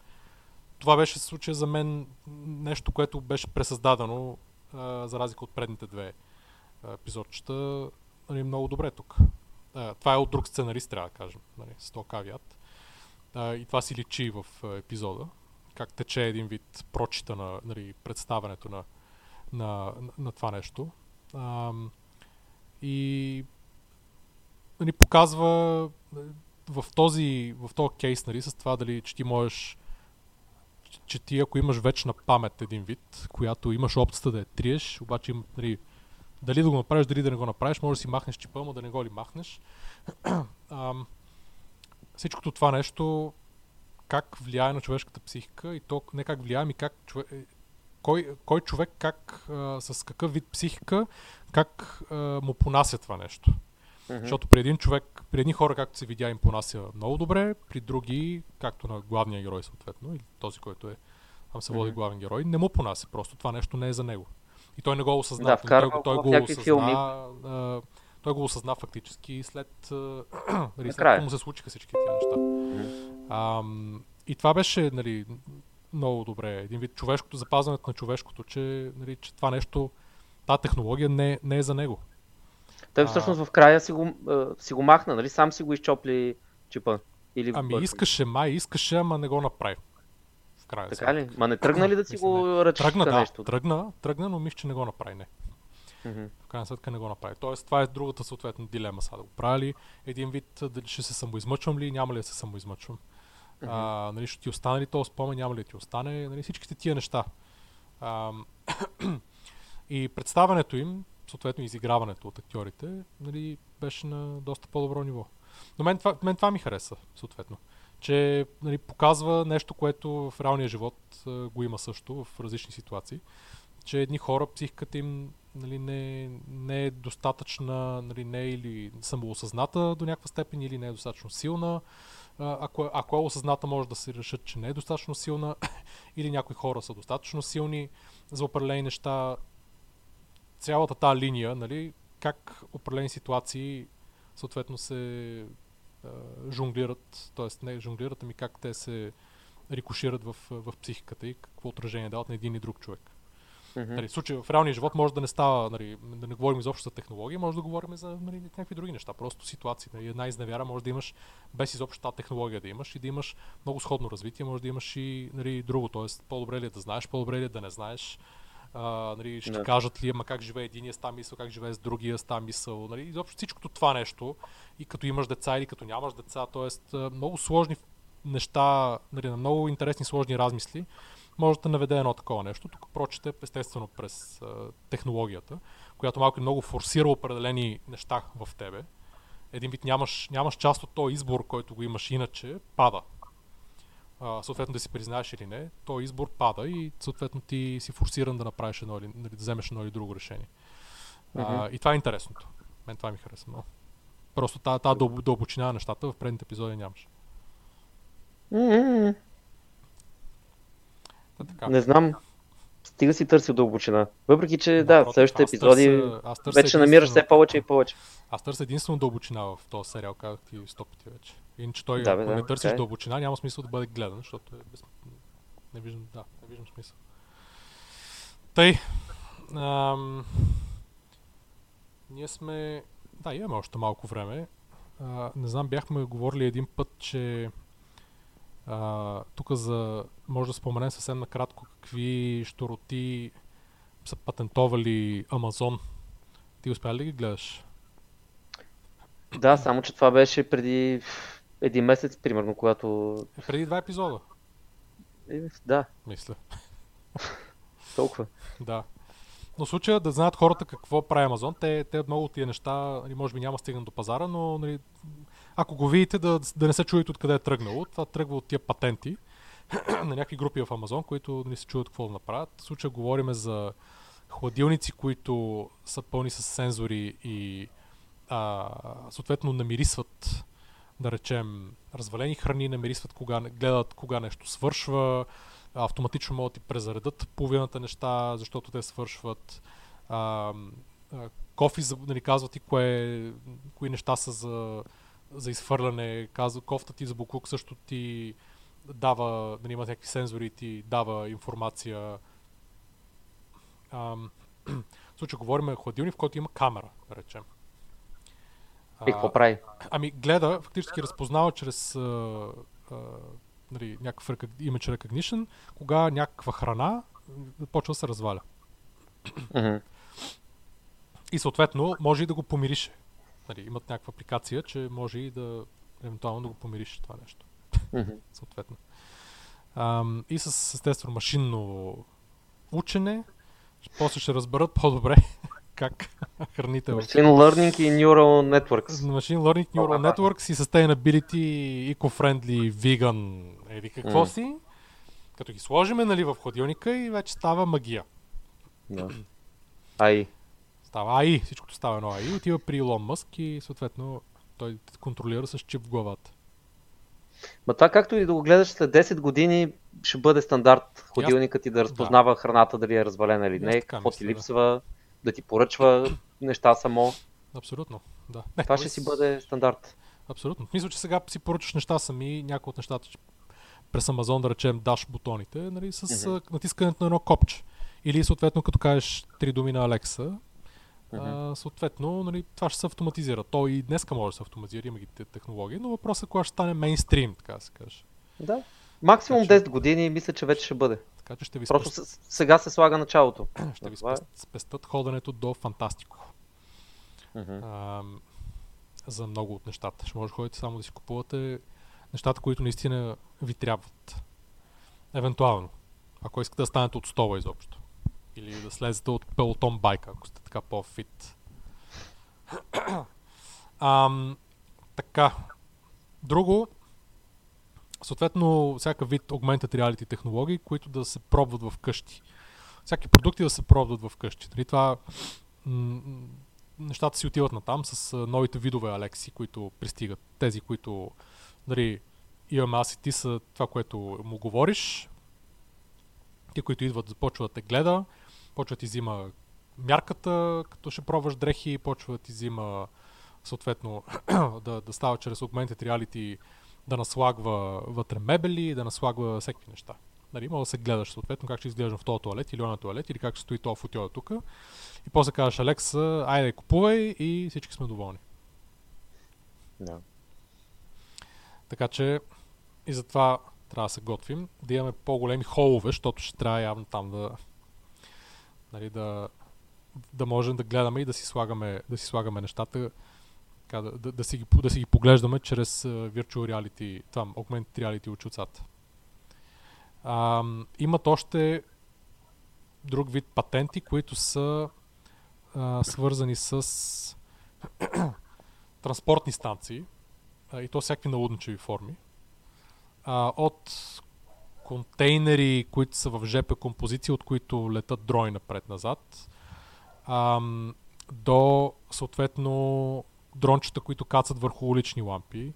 това беше в случая за мен нещо, което беше пресъздадено, а, за разлика от предните две епизодчета, нали, много добре тук. А, това е от друг сценарист, трябва да кажем, нали, с този кавиат. А, и това си личи в епизода, как тече един вид прочита на, нали, представянето на, на, на, на това нещо. А, и нали, показва в този, в този кейс, нали, с това дали, че ти можеш, че, че ти ако имаш вечна памет един вид, която имаш опцията да я триеш, обаче, нали, дали да го направиш, дали да не го направиш, може да си махнеш чипа, но да не го ли махнеш. а, всичкото това нещо, как влияе на човешката психика и то не как влияе, ами как човек, кой, кой човек, как, а, с какъв вид психика, как, а, му понася това нещо. Mm-hmm. Защото при един човек, при едни хора, както се видя, им понася много добре, при други, както на главния герой съответно, или този, който е, там се води mm-hmm. главен герой, не му понася, просто това нещо не е за него. И той не го осъзна, да, той, той, го осъзна а, той го осъзна фактически след, нали, след като му се случиха всички тия неща. Mm-hmm. А, и това беше, нали, много добре, един вид човешкото, запазването на човешкото, че, нали, че това нещо, тази технология не, не е за него. Той всъщност в края си го, си го махна, нали? Сам си го изчопли чипа. Или... Ами искаше, май искаше, ама не го направи. В края. Така ли? Ма не тръгна ли да си мисля, го ръчка да, нещо? Тръгна, тръгна, но мисля, че не го направи, не. Mm-hmm. В крайна сметка не го направи. Тоест това е другата съответно дилема, сега да го правя ли. Един вид, дали ще се самоизмъчвам ли, няма ли да се самоизмъчвам. Mm-hmm. А, нали, ще ти остане ли този спомен, няма ли да ти остане, нали, всичките тия неща. А, и представянето им, съответно изиграването от актьорите, нали, беше на доста по-добро ниво. Но мен това, мен това ми хареса, съответно. Че, нали, показва нещо, което в реалния живот а, го има също в различни ситуации. Че едни хора, психиката им, нали, не, не е достатъчна, нали, не е или самоосъзната до някаква степен, или не е достатъчно силна. А, ако, ако е осъзната, може да се решат, че не е достатъчно силна. Или някои хора са достатъчно силни за определени неща. Цялата тази линия, нали, как определени ситуации съответно се а, жонглират, т.е. не жонглират, ами как те се рикошират в, в психиката и какво отражение дават на един и друг човек. Mm-hmm. Нали, в случай, в реалния живот може да не става, нали, да не говорим изобщо за технология, може да говорим за, нали, някакви други неща, просто ситуации. Нали, една изневяра може да имаш без изобщо тази технология да имаш и да имаш много сходно развитие, може да имаш и, нали, друго, т.е. по-добре ли е да знаеш, по-добре ли е да не знаеш. А, нали, ще no. кажат ли, ама как живее единия с тази мисъл, как живее с другия с тази мисъл, нали, изобщо всичкото това нещо, и като имаш деца или като нямаш деца, т.е. много сложни неща, нали, на много интересни сложни размисли, може да наведе едно такова нещо. Тук прочете естествено през а, технологията, която малко и много форсира определени неща в тебе. Един вид нямаш, нямаш част от този избор, който го имаш иначе, пада. Uh, съответно да си признаеш или не, той избор пада и съответно ти си форсиран да направиш едно или да вземеш едно или друго решение. Uh, mm-hmm. И това е интересното. Мен това ми хареса много. Просто тази та дъл, дълбочина на нещата в предните епизоди нямаш. Mm-hmm. Да, не знам. стига си търси дълбочина. Въпреки, че да, да следващите епизоди търся, вече намираш все повече и повече. Аз търся единствено дълбочина в този сериал, казах ти сто пъти вече. Иначе той, да, бе, ако да, не търсиш okay. дълбочина, няма смисъл да бъде гледан, защото е без... не, виждам, да, не виждам смисъл. Тъй, ам... ние сме... Да, имаме още малко време. А, не знам, бяхме говорили един път, че а, тук за... може да споменем съвсем накратко какви щуроти са патентовали Amazon. Ти успя ли да ги гледаш? Да, само че това беше преди един месец, примерно, когато... Е, преди два епизода? Е, да. Мисля. Толкова. Да. Но в случая да знаят хората какво прави Amazon, те, те много от тия неща, може би няма стигнат до пазара, но нали, ако го видите, да, да не се чуете откъде е тръгнало. Това тръгва от тия патенти на някакви групи в Amazon, които не се чуят какво да направят. В случая говорим за хладилници, които са пълни с сензори и а, съответно намирисват, да речем, развалени храни, намирисват кога, гледат кога нещо свършва, автоматично могат да ти презаредат половината неща, защото те свършват. А, а, кофи, нали, казват и кое, кои неща са за, за изхвърляне. Казва, кофта ти за буклук също ти дава, нали, има някакви сензори, ти дава информация. А, в случай говорим е хладилник, в който има камера, да речем. А, и какво прави? Ами гледа, фактически разпознава чрез а, а, нали, някакъв image recognition, кога някаква храна почва да се разваля. Mm-hmm. И съответно може и да го помирише. Нали, имат някаква апликация, че може и да евентуално да го помирише това нещо. Mm-hmm. Съответно. А, и с естествено машинно учене, после ще разберат по-добре как храните. Machine Learning и Neural Networks. Machine Learning, Neural oh, Networks и Sustainability, Eco-Friendly, Vegan или какво mm. си. Като ги сложиме, нали, в хладилника и вече става магия. Yeah. ей ай. Става ей ай, всичкото става едно ей ай. Отива при Илон Мъск и съответно той контролира с чип в главата. Ма това както и да го гледаш след десет години ще бъде стандарт хладилникът ти да разпознава да. храната дали е развалена или не, какво ти липсва. Да ти поръчва неща само. Абсолютно, да. Не, това ще си бъде стандарт. Абсолютно. Мисля, че сега си поръчаш неща сами, някои от нещата през Amazon, да речем, даш бутоните, нали, с mm-hmm. натискането на едно копче. Или съответно, като кажеш три думи на Alexa, mm-hmm. а, съответно, нали, това ще се автоматизира. То и днеска може да се автоматизира, има ги технологии, но въпросът е кога ще стане мейнстрим, така да се каже. Да. Максимум така, десет години мисля, че вече ще бъде. Така, че ще ви Просто спест... сега се слага началото. Ще ви спест... спестат ходенето до фантастико. Mm-hmm. А, за много от нещата. Ще може да ходите само да си купувате нещата, които наистина ви трябват. Евентуално. Ако искате да станете от стола изобщо. Или да слезете от пелотон байка, ако сте така по-фит. а, така. Друго. Съответно, всяка вид augmented reality технологии, които да се пробват в къщи. Всяки продукти да се пробват в къщи. Нали, това, м- нещата си отиват натам с новите видове Алекси, които пристигат. Тези, които нали, имаме аз и ти са това, което му говориш. Те, които идват, започват да те гледа, почва да ти взима мярката, като ще пробваш дрехи, почва да ти взима съответно да, да става чрез augmented reality да наслагва вътре мебели, да наслагва всеки неща. Нали, може да се гледаш съответно как ще изглеждам в този туалет или на туалет, или как ще стои този футиола тук. И после кажеш, Алекса, айде купувай и всички сме доволни. Да. Така че и затова трябва да се готвим, да имаме по-големи холове, защото ще трябва явно там да, нали, да, да можем да гледаме и да си слагаме, да си слагаме нещата. Да, да, да, си ги, да си ги поглеждаме чрез uh, Virtual Reality, там, Augmented Reality от чуцата. Uh, имат още друг вид патенти, които са uh, свързани с транспортни станции uh, и то всякакви налудничеви форми. Uh, от контейнери, които са в жепе композиции, от които летат дрони напред-назад, uh, до съответно дрончета, които кацат върху улични лампи,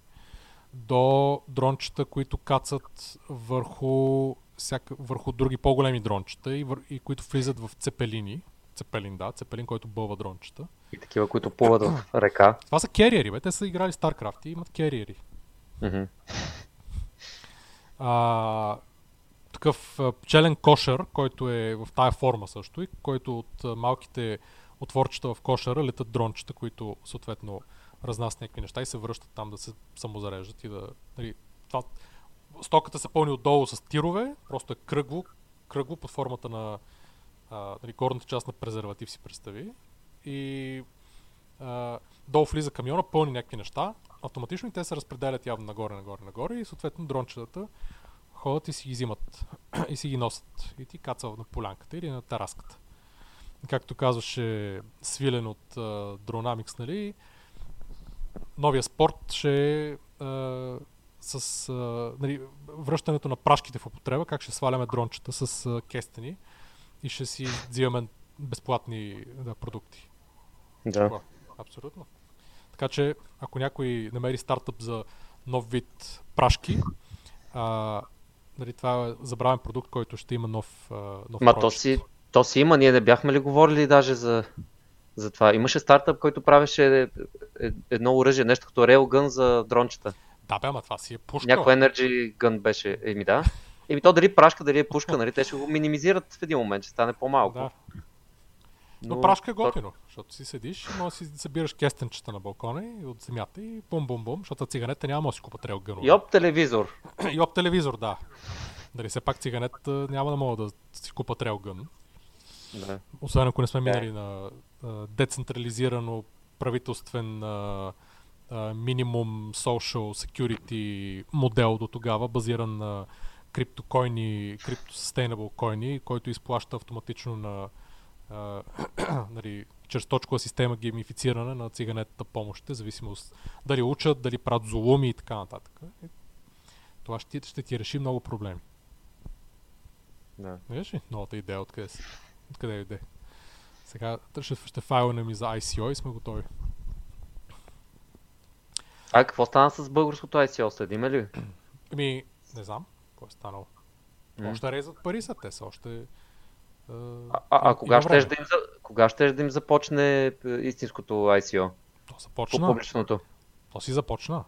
до дрончета, които кацат върху всяка, върху други по-големи дрончета, и, вър, и които влизат в цепелини. Цепелин, да, цепелин, който бълва дрончета. И такива, които плуват в река. Това са кериери, бе. Те са играли StarCraft и имат кериери. Mm-hmm. А, такъв пчелен кошер, който е в тая форма също, и който от малките отворчета в кошера летат дрончета, които съответно разнасят някакви неща и се връщат там да се самозареждат и да... Нали, това... Стоката се пълни отдолу с тирове, просто е кръгло, кръгло под формата на а, нали, горната част на презерватив си представи, и а, долу влиза камиона, пълни някакви неща, автоматично, и те се разпределят явно нагоре, нагоре, нагоре, и съответно дрончетата ходят и си ги взимат и си ги носят, и ти каца на полянката или на тераската. Както казваше Свилен от а, Dronamix, нали, новия спорт ще е с а, нали, връщането на прашките в употреба, как ще сваляме дрончета с а, кестени и ще си взимаме безплатни да, продукти. Да. Това, абсолютно. Така че, ако някой намери стартъп за нов вид прашки, а, нали, това е забравен продукт, който ще има нов, а, нов Ма, то си, то си има, ние не бяхме ли говорили даже за... за това? Имаше стартъп, който правеше едно оръжие, нещо като рейлгън за дрончета. Да, бе, ама това си е пушка. Някой Energy Gun беше. Еми да. Еми то дали прашка, дали е пушка, нали? Те ще го минимизират в един момент, ще стане по-малко. Да. Но, Но прашка е готино, то... защото си седиш, но си събираш кестенчета на балкона и от земята и бум-бум-бум, защото циганета няма да си купат рейлгън. И об телевизор. И об телевизор, да. Дали все пак циганета няма да могат да си купат рейлгън. Да. Освен ако не сме минали да. на а, децентрализирано правителствен а, а, минимум social security модел до тогава, базиран на криптокойни, крипто-sustainable койни, който изплаща автоматично на а, нали, чрез точкова система геймифициране на циганетата помощ, зависимо дали учат, дали правят зулуми и така нататък. Това ще, ще ти реши много проблеми. Да. Виждаш ли новата идея откъде си? Откъде иде? Сега ще файлнем и за ай си о и сме готови. А какво стана с българското ай си о? Следиме ли? Ами, не знам. Какво е станало? Mm. Още резат пари са, те са още... Е, а а, а кога, ще да им, кога ще да им започне истинското ай си о? То започна. По публичното. То си започна.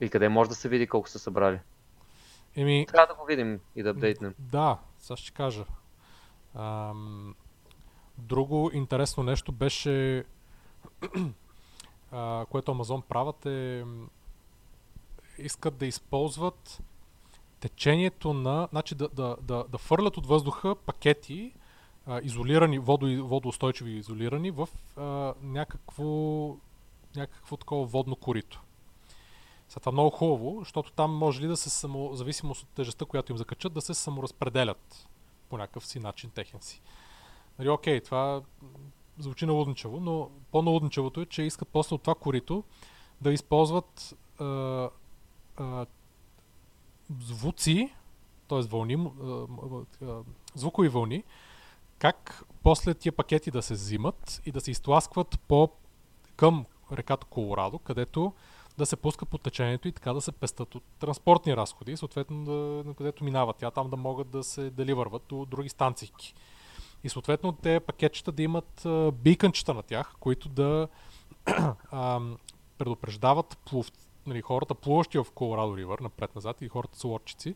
И къде може да се види колко са събрали? Еми... Трябва да го видим и да апдейтнем. Да, сега ще кажа. Ам, друго интересно нещо беше, а, което Amazon правят е, искат да използват течението на, значи да, да, да, да фърлят от въздуха пакети, а, изолирани, водо, водоустойчиви изолирани в а, някакво, някакво такова водно корито. Сега това е много хубаво, защото там може ли да се само, зависимост от тежестта, която им закачат, да се саморазпределят по някакъв си начин техен си. Нали, окей, това звучи налудничаво, но по-налудничавото е, че искат после от това корито да използват а, а, звуци, т.е. вълни, а, а, звукови вълни, как после тия пакети да се взимат и да се изтласкват по, към реката Колорадо, където да се пуска по течението и така да се пестат от транспортни разходи, съответно да, на където минават тя, там да могат да се деливърват до други станции. И съответно те пакетчета да имат а, бийкънчета на тях, които да а, предупреждават плув, нали, хората, плуващи в Колорадо Ривър, напред-назад, и хората с лодчици,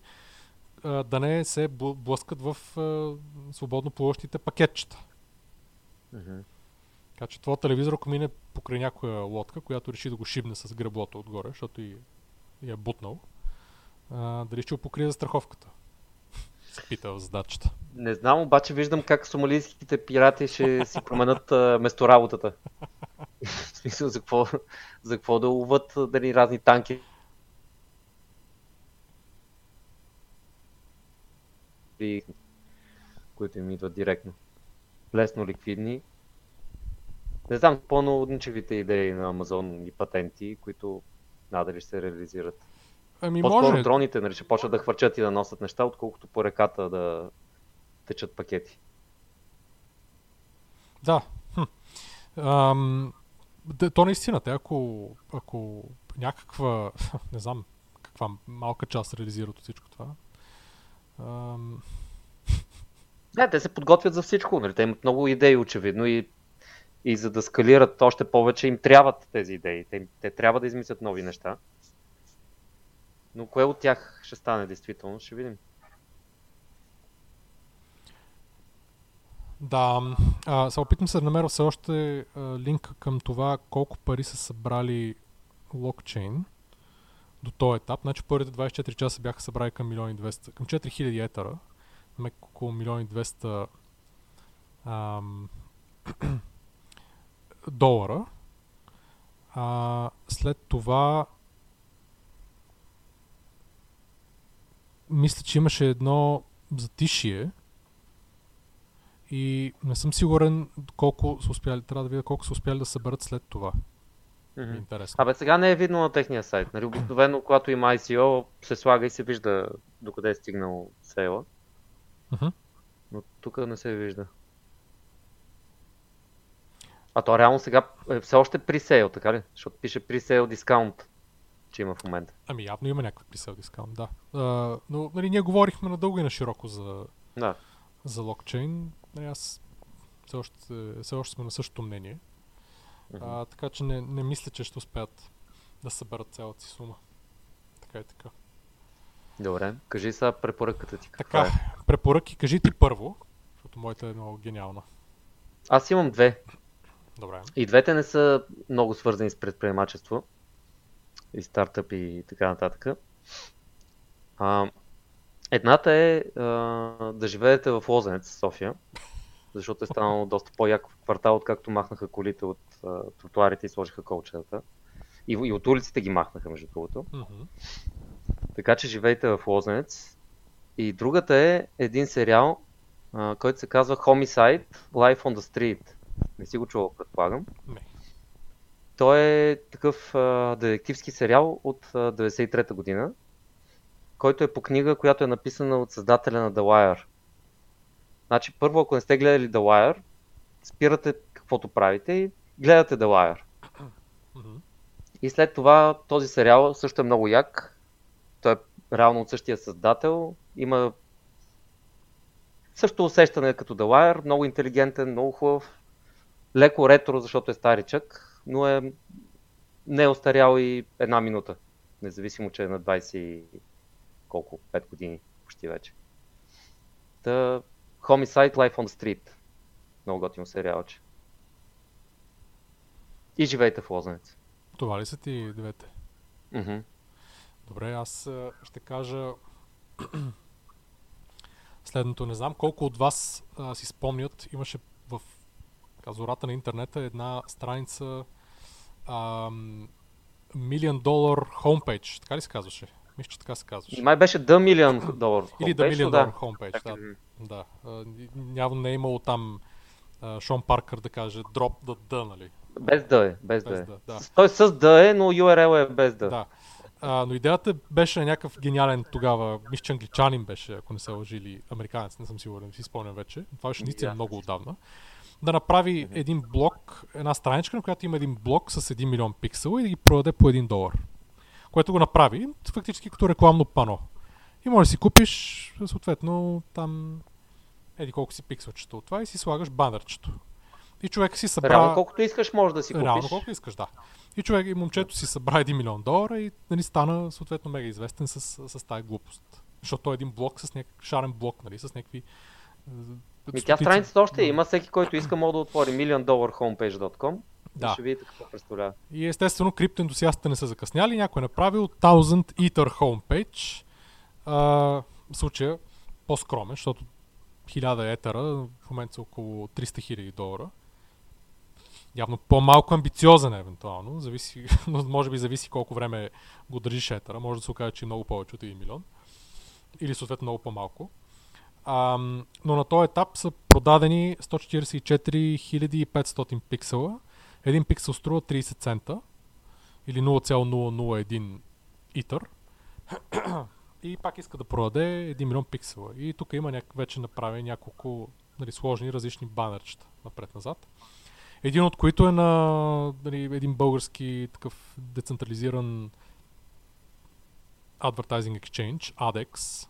а, да не се блъскат в а, свободно плуващите пакетчета. Mm-hmm. Така че това телевизор, ако мине покрай някоя лодка, която реши да го шибне с греблото отгоре, защото и, и е бутнал, а, дали ще го покрие за страховката? Се пита в задачата. Не знам, обаче виждам как сомалийските пирати ще си променят а, местоработата. В смисъл, за какво, за какво да ловат дали разни танки. И, които им идват директно. Лесно ликвидни. Не знам, по-наудничевите идеи на Амазон и патенти, които надали ще се реализират. Ами по-скоро може... дроните, нали, ще почват да хвърчат и да носят неща, отколкото по реката да течат пакети. Да. Хм. Ам, да, то наистина, те, ако, ако някаква, не знам каква малка част реализират от всичко това, Ам... Да, те се подготвят за всичко. Нали? Те имат много идеи, очевидно, и, и за да скалират още повече им трябват тези идеи. Те, те трябва да измислят нови неща. Но кое от тях ще стане действително, ще видим. Да, а, се опитвам се да намеря все още а, линк към това колко пари са събрали блокчейн до този етап. Значи първите двайсет и четири часа бяха събрали към един милион и двеста, към четири хиляди етера, около един милион и двеста ам, долара. А, след това мисля, че имаше едно затишие и не съм сигурен колко са успяли, трябва да видя колко са успяли да съберат след това. Mm-hmm. Интересно. Абе, сега не е видно на техния сайт. Нали, обикновено, когато има ай си о, се слага и се вижда докъде е стигнал сейла. Mm-hmm. Но тук не се вижда. А то реално сега е все още при сейл, така ли? Защото пише при сейл дискаунт, че има в момента. Ами явно има някакъв при сейл дискаунт, да. А, но нали, ние говорихме надълго и на широко за, да. за локчейн. Нали, аз все още, все още сме на същото мнение. А, така че не, не мисля, че ще успеят да съберат цялата си сума. Така и така. Добре, кажи сега препоръката ти. Така, е? Препоръки кажи ти първо, защото моята е много гениална. Аз имам две. Добре. И двете не са много свързани с предприемачество и стартъп и така нататък. А, едната е а, да живеете в Лозенец, София. Защото е станало доста по-яко в квартал, откакто махнаха колите от а, тротуарите и сложиха колчетата. И, и от улиците ги махнаха, между другото. Mm-hmm. Така че живейте в Лозенец. И другата е един сериал, а, който се казва Homicide Life on the Street. Не си го чувал, предполагам. Mm-hmm. Той е такъв а, детективски сериал от а, деветдесет и трета година, който е по книга, която е написана от създателя на The Wire. Значи първо, ако не сте гледали The Wire, спирате каквото правите и гледате The Wire. Mm-hmm. И след това този сериал също е много як. Той е реално от същия създател. Има също усещане като The Wire, много интелигентен, много хубав. Леко ретро, защото е старичък, но е не е остарял и една минута. Независимо, че е на двайсет колко, пет години почти вече. Та... Homicide Life on the Street. Много готино сериалче. И живейте в Лозенец. Това ли са ти двете? Mm-hmm. Добре, аз ще кажа следното. Не знам колко от вас а, си спомнят. Имаше в казората на интернета една страница а, Million Dollar Homepage. Така ли се казваше? Мисля, че така се казваше. Май беше The Million Dollar Homepage. Или The Million Dollar Homepage, да. Да, явно не е имало там а, Шон Паркър да каже drop the D, нали? Без D е, без, без D е. D, да. Той с D е, но ю ар ел е без D. Да. А, но идеята беше някакъв гениален тогава, мисля, че англичанин беше, ако не се лъжи, или американец, не съм сигурен, не си спомням вече. Това беше наистина yeah. много отдавна. Да направи mm-hmm. един блок, една страничка, на която има един блок с един милион пиксела и да ги продаде по един долар. Което го направи фактически като рекламно пано. И може да си купиш, съответно, там... еди колко си пикселчето от това и си слагаш банърчето. И човек си събра... Реално колкото искаш може да си купиш. Реално колкото искаш, да. И човек и момчето си събра един милион долара и нали, стана съответно мега известен с, с тази глупост. Защото той е един блок с някакъв шарен блок, нали, с някакви... Ми, тя страницата още има, всеки който иска може да отвори million dollar homepage dot com. Да. Ще видите какво представлява. И естествено криптоентусиастите не са закъсняли, някой е направил Thousand Eater Homepage. А, в случая по-скромен, защото хиляда етера, в момента са около триста хиляди долара. Явно по-малко амбициозен евентуално, зависи, но може би зависи колко време го държиш етера, може да се окаже, че е много повече от един милион. Или съответно много по-малко. А, но на този етап са продадени сто четирийсет и четири хиляди и петстотин пиксела. Един пиксел струва трийсет цента или нула цяло нула нула едно итър. И пак иска да продаде един милион пиксела. И тук има няк... вече направени няколко нали, сложни различни банерчета напред-назад. Един от които е на нали, един български такъв децентрализиран Advertising Exchange, ADEX.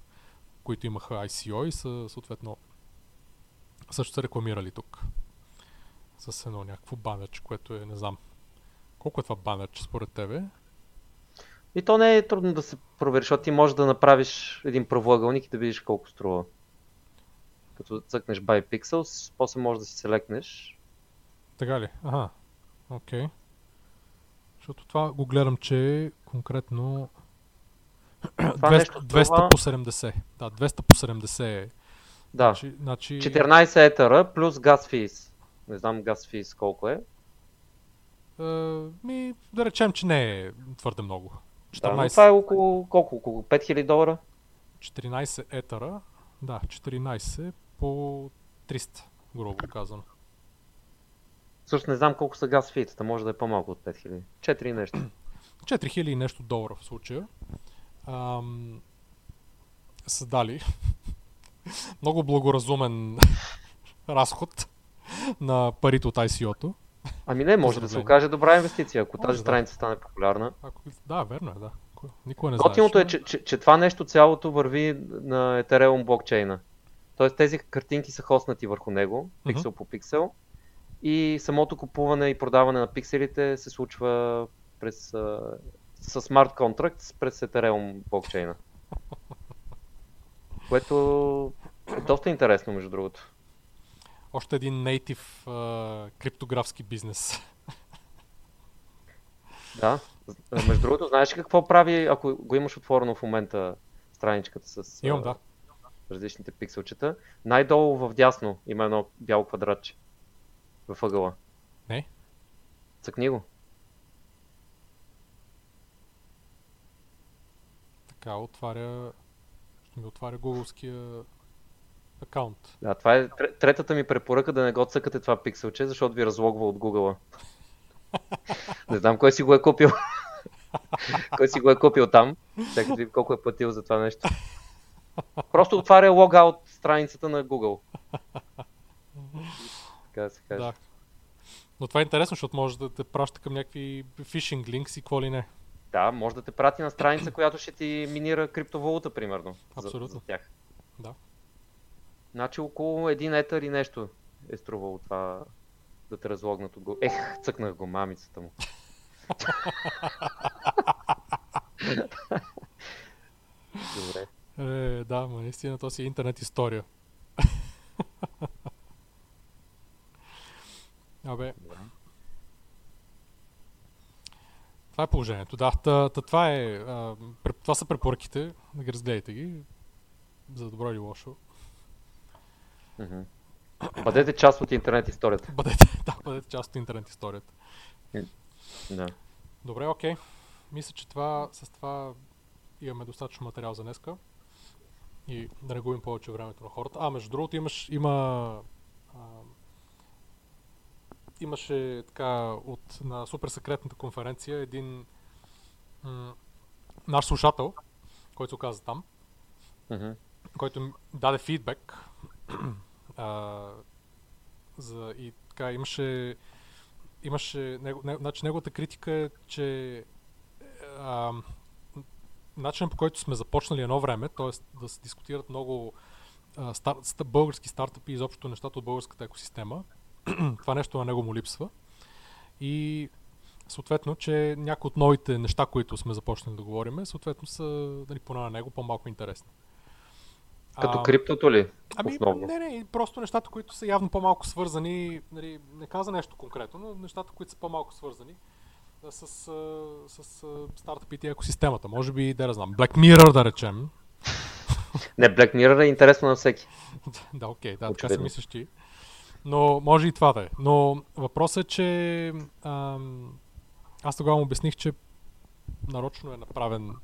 които имаха ай си о и са, съответно, също са рекламирали тук. С едно някакво банерче, което е, не знам. Колко е това банерче според тебе? И то не е трудно да се провериш, защото ти можеш да направиш един правоъгълник и да видиш колко струва. Като цъкнеш by pixels, после можеш да си селектнеш. Така ли? Аха, окей. Okay. Защото това го гледам, че е конкретно двеста, нещо, двеста това... по седемдесет. Да, двеста по седемдесет е. Да, значи, значи... четиринайсет етера плюс газ физ. Не знам газ физ колко е. е. Ми, да речем, че не е твърде много. четиринайсет... Да, това е около колко? Около пет хиляди долара? четиринайсет етера. Да, четиринайсет по триста, грубо казано. Също не знам колко са газ фиитата, може да е по-малко от пет хиляди. четири нещо. четири хиляди и нещо долара в случая. Ам... Съдали много благоразумен разход на парите от ай си о-то. Ами не, може да се окаже добра инвестиция, ако може тази да. страница стане популярна. Ако... Да, верно е, да. Никой не знаеш. Готиното е, че, че, че това нещо цялото върви на Ethereum блокчейна. Тоест тези картинки са хоснати върху него, uh-huh. пиксел по пиксел. И самото купуване и продаване на пикселите се случва през с смарт контракт през Ethereum блокчейна. Което е доста интересно, между другото. Още един native uh, криптографски бизнес. Да. Между другото, знаеш какво прави, ако го имаш отворено в момента страничката с Имам, да. различните пикселчета? Най-долу в дясно има едно бяло квадратче. В ъгъла. Не? Цъкни го. Така, отваря... Ще ми отваря гугълския акаунт. Да, това е третата ми препоръка, да не го цъкате това пикселче, защото ви разлогва от Google. Не знам кой си го е купил. Кой си го е купил там. Чакай да видим колко е платил за това нещо. Просто отваря логаут страницата на Google. Да, да. Но това е интересно, защото може да те праща към някакви фишинг линкс и какво ли не. Да, може да те прати на страница, която ще ти минира криптовалута, примерно. Абсолютно. За, за тях. Да. Значи около един етър и нещо е струвало това да те разлогнат от го. Ех, цъкнах го мамицата му. Добре. Е, да, ма наистина то си интернет история. Абе, да. Това е положението, да, та, та, това, е, а, това са препоръките, да ги разгледайте ги, за добро или лошо. Mm-hmm. Бъдете част от интернет историята. Бъдете, да, бъдете част от интернет историята. Да. Добре, окей. Мисля, че това, с това имаме достатъчно материал за днеска и да не губим повече времето на хората. А, между другото имаш, има... А, имаше така от на супер секретната конференция един м- наш слушател, който се оказа там, uh-huh. който даде фидбек а, за, и така имаше, имаше него, не, значи неговата критика е, че а, начинът по който сме започнали едно време, т.е. да се дискутират много а, стар, стъп, български стартъпи и изобщо нещата от българската екосистема, това нещо на него му липсва и съответно, че някои от новите неща, които сме започнали да говорим, съответно са, дали, поне на него, по-малко интересни. Като а, криптото ли? Ами, основно? Не, не, просто нещата, които са явно по-малко свързани, нали, не каза нещо конкретно, но нещата, които са по-малко свързани да, с, с, с стартъпите и екосистемата. Може би, да не знам, Black Mirror да речем. Не, Black Mirror е интересно на всеки. Да, окей, okay, да, Очевидно. Така се мислиш ти. Но може и това да е. Но въпросът е, че ам, аз тогава му обясних, че нарочно е направен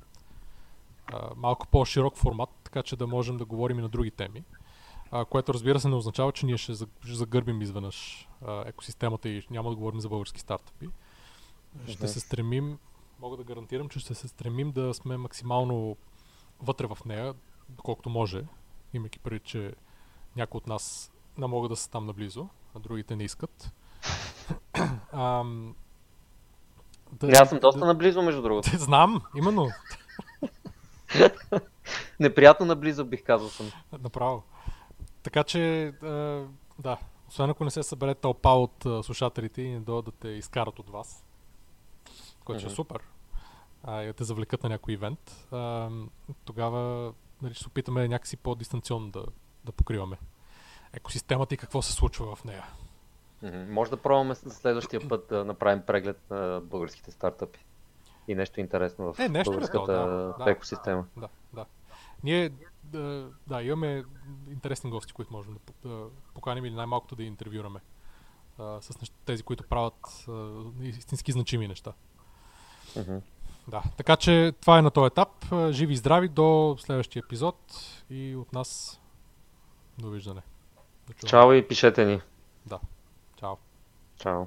а, малко по-широк формат, така че да можем да говорим и на други теми, а, което разбира се не означава, че ние ще загърбим изведнъж а, екосистемата и няма да говорим за български стартъпи. Ще да. се стремим, мога да гарантирам, че ще се стремим да сме максимално вътре в нея, доколкото може, имайки преди, че някой от нас не могат да са там наблизо, а другите не искат. Ам, да, аз съм доста да, наблизо, между другото. Знам, именно. неприятно наблизо, бих казал съм. Направо. Така че, е, да, освен ако не се събере тълпа от е, слушателите и не дойдат да те изкарат от вас, което mm-hmm. е супер, а, и да те завлекат на някой ивент, а, тогава нали, ще се опитаме някакси по-дистанционно да, да покриваме екосистемата и какво се случва в нея. Mm-hmm. Може да пробваме следващия път да направим преглед на българските стартъпи и нещо интересно в е, нещо българската да, да, екосистема. Да, да, да. Ние да, да, имаме интересни гости, които можем да, да поканим или най-малкото да интервюраме а, с неща, тези, които правят а, истински значими неща. Mm-hmm. Да, така че това е на този етап. Живи и здрави до следващия епизод и от нас довиждане. Дочуваме. Чао и пишете ни. Да. Чао. Чао.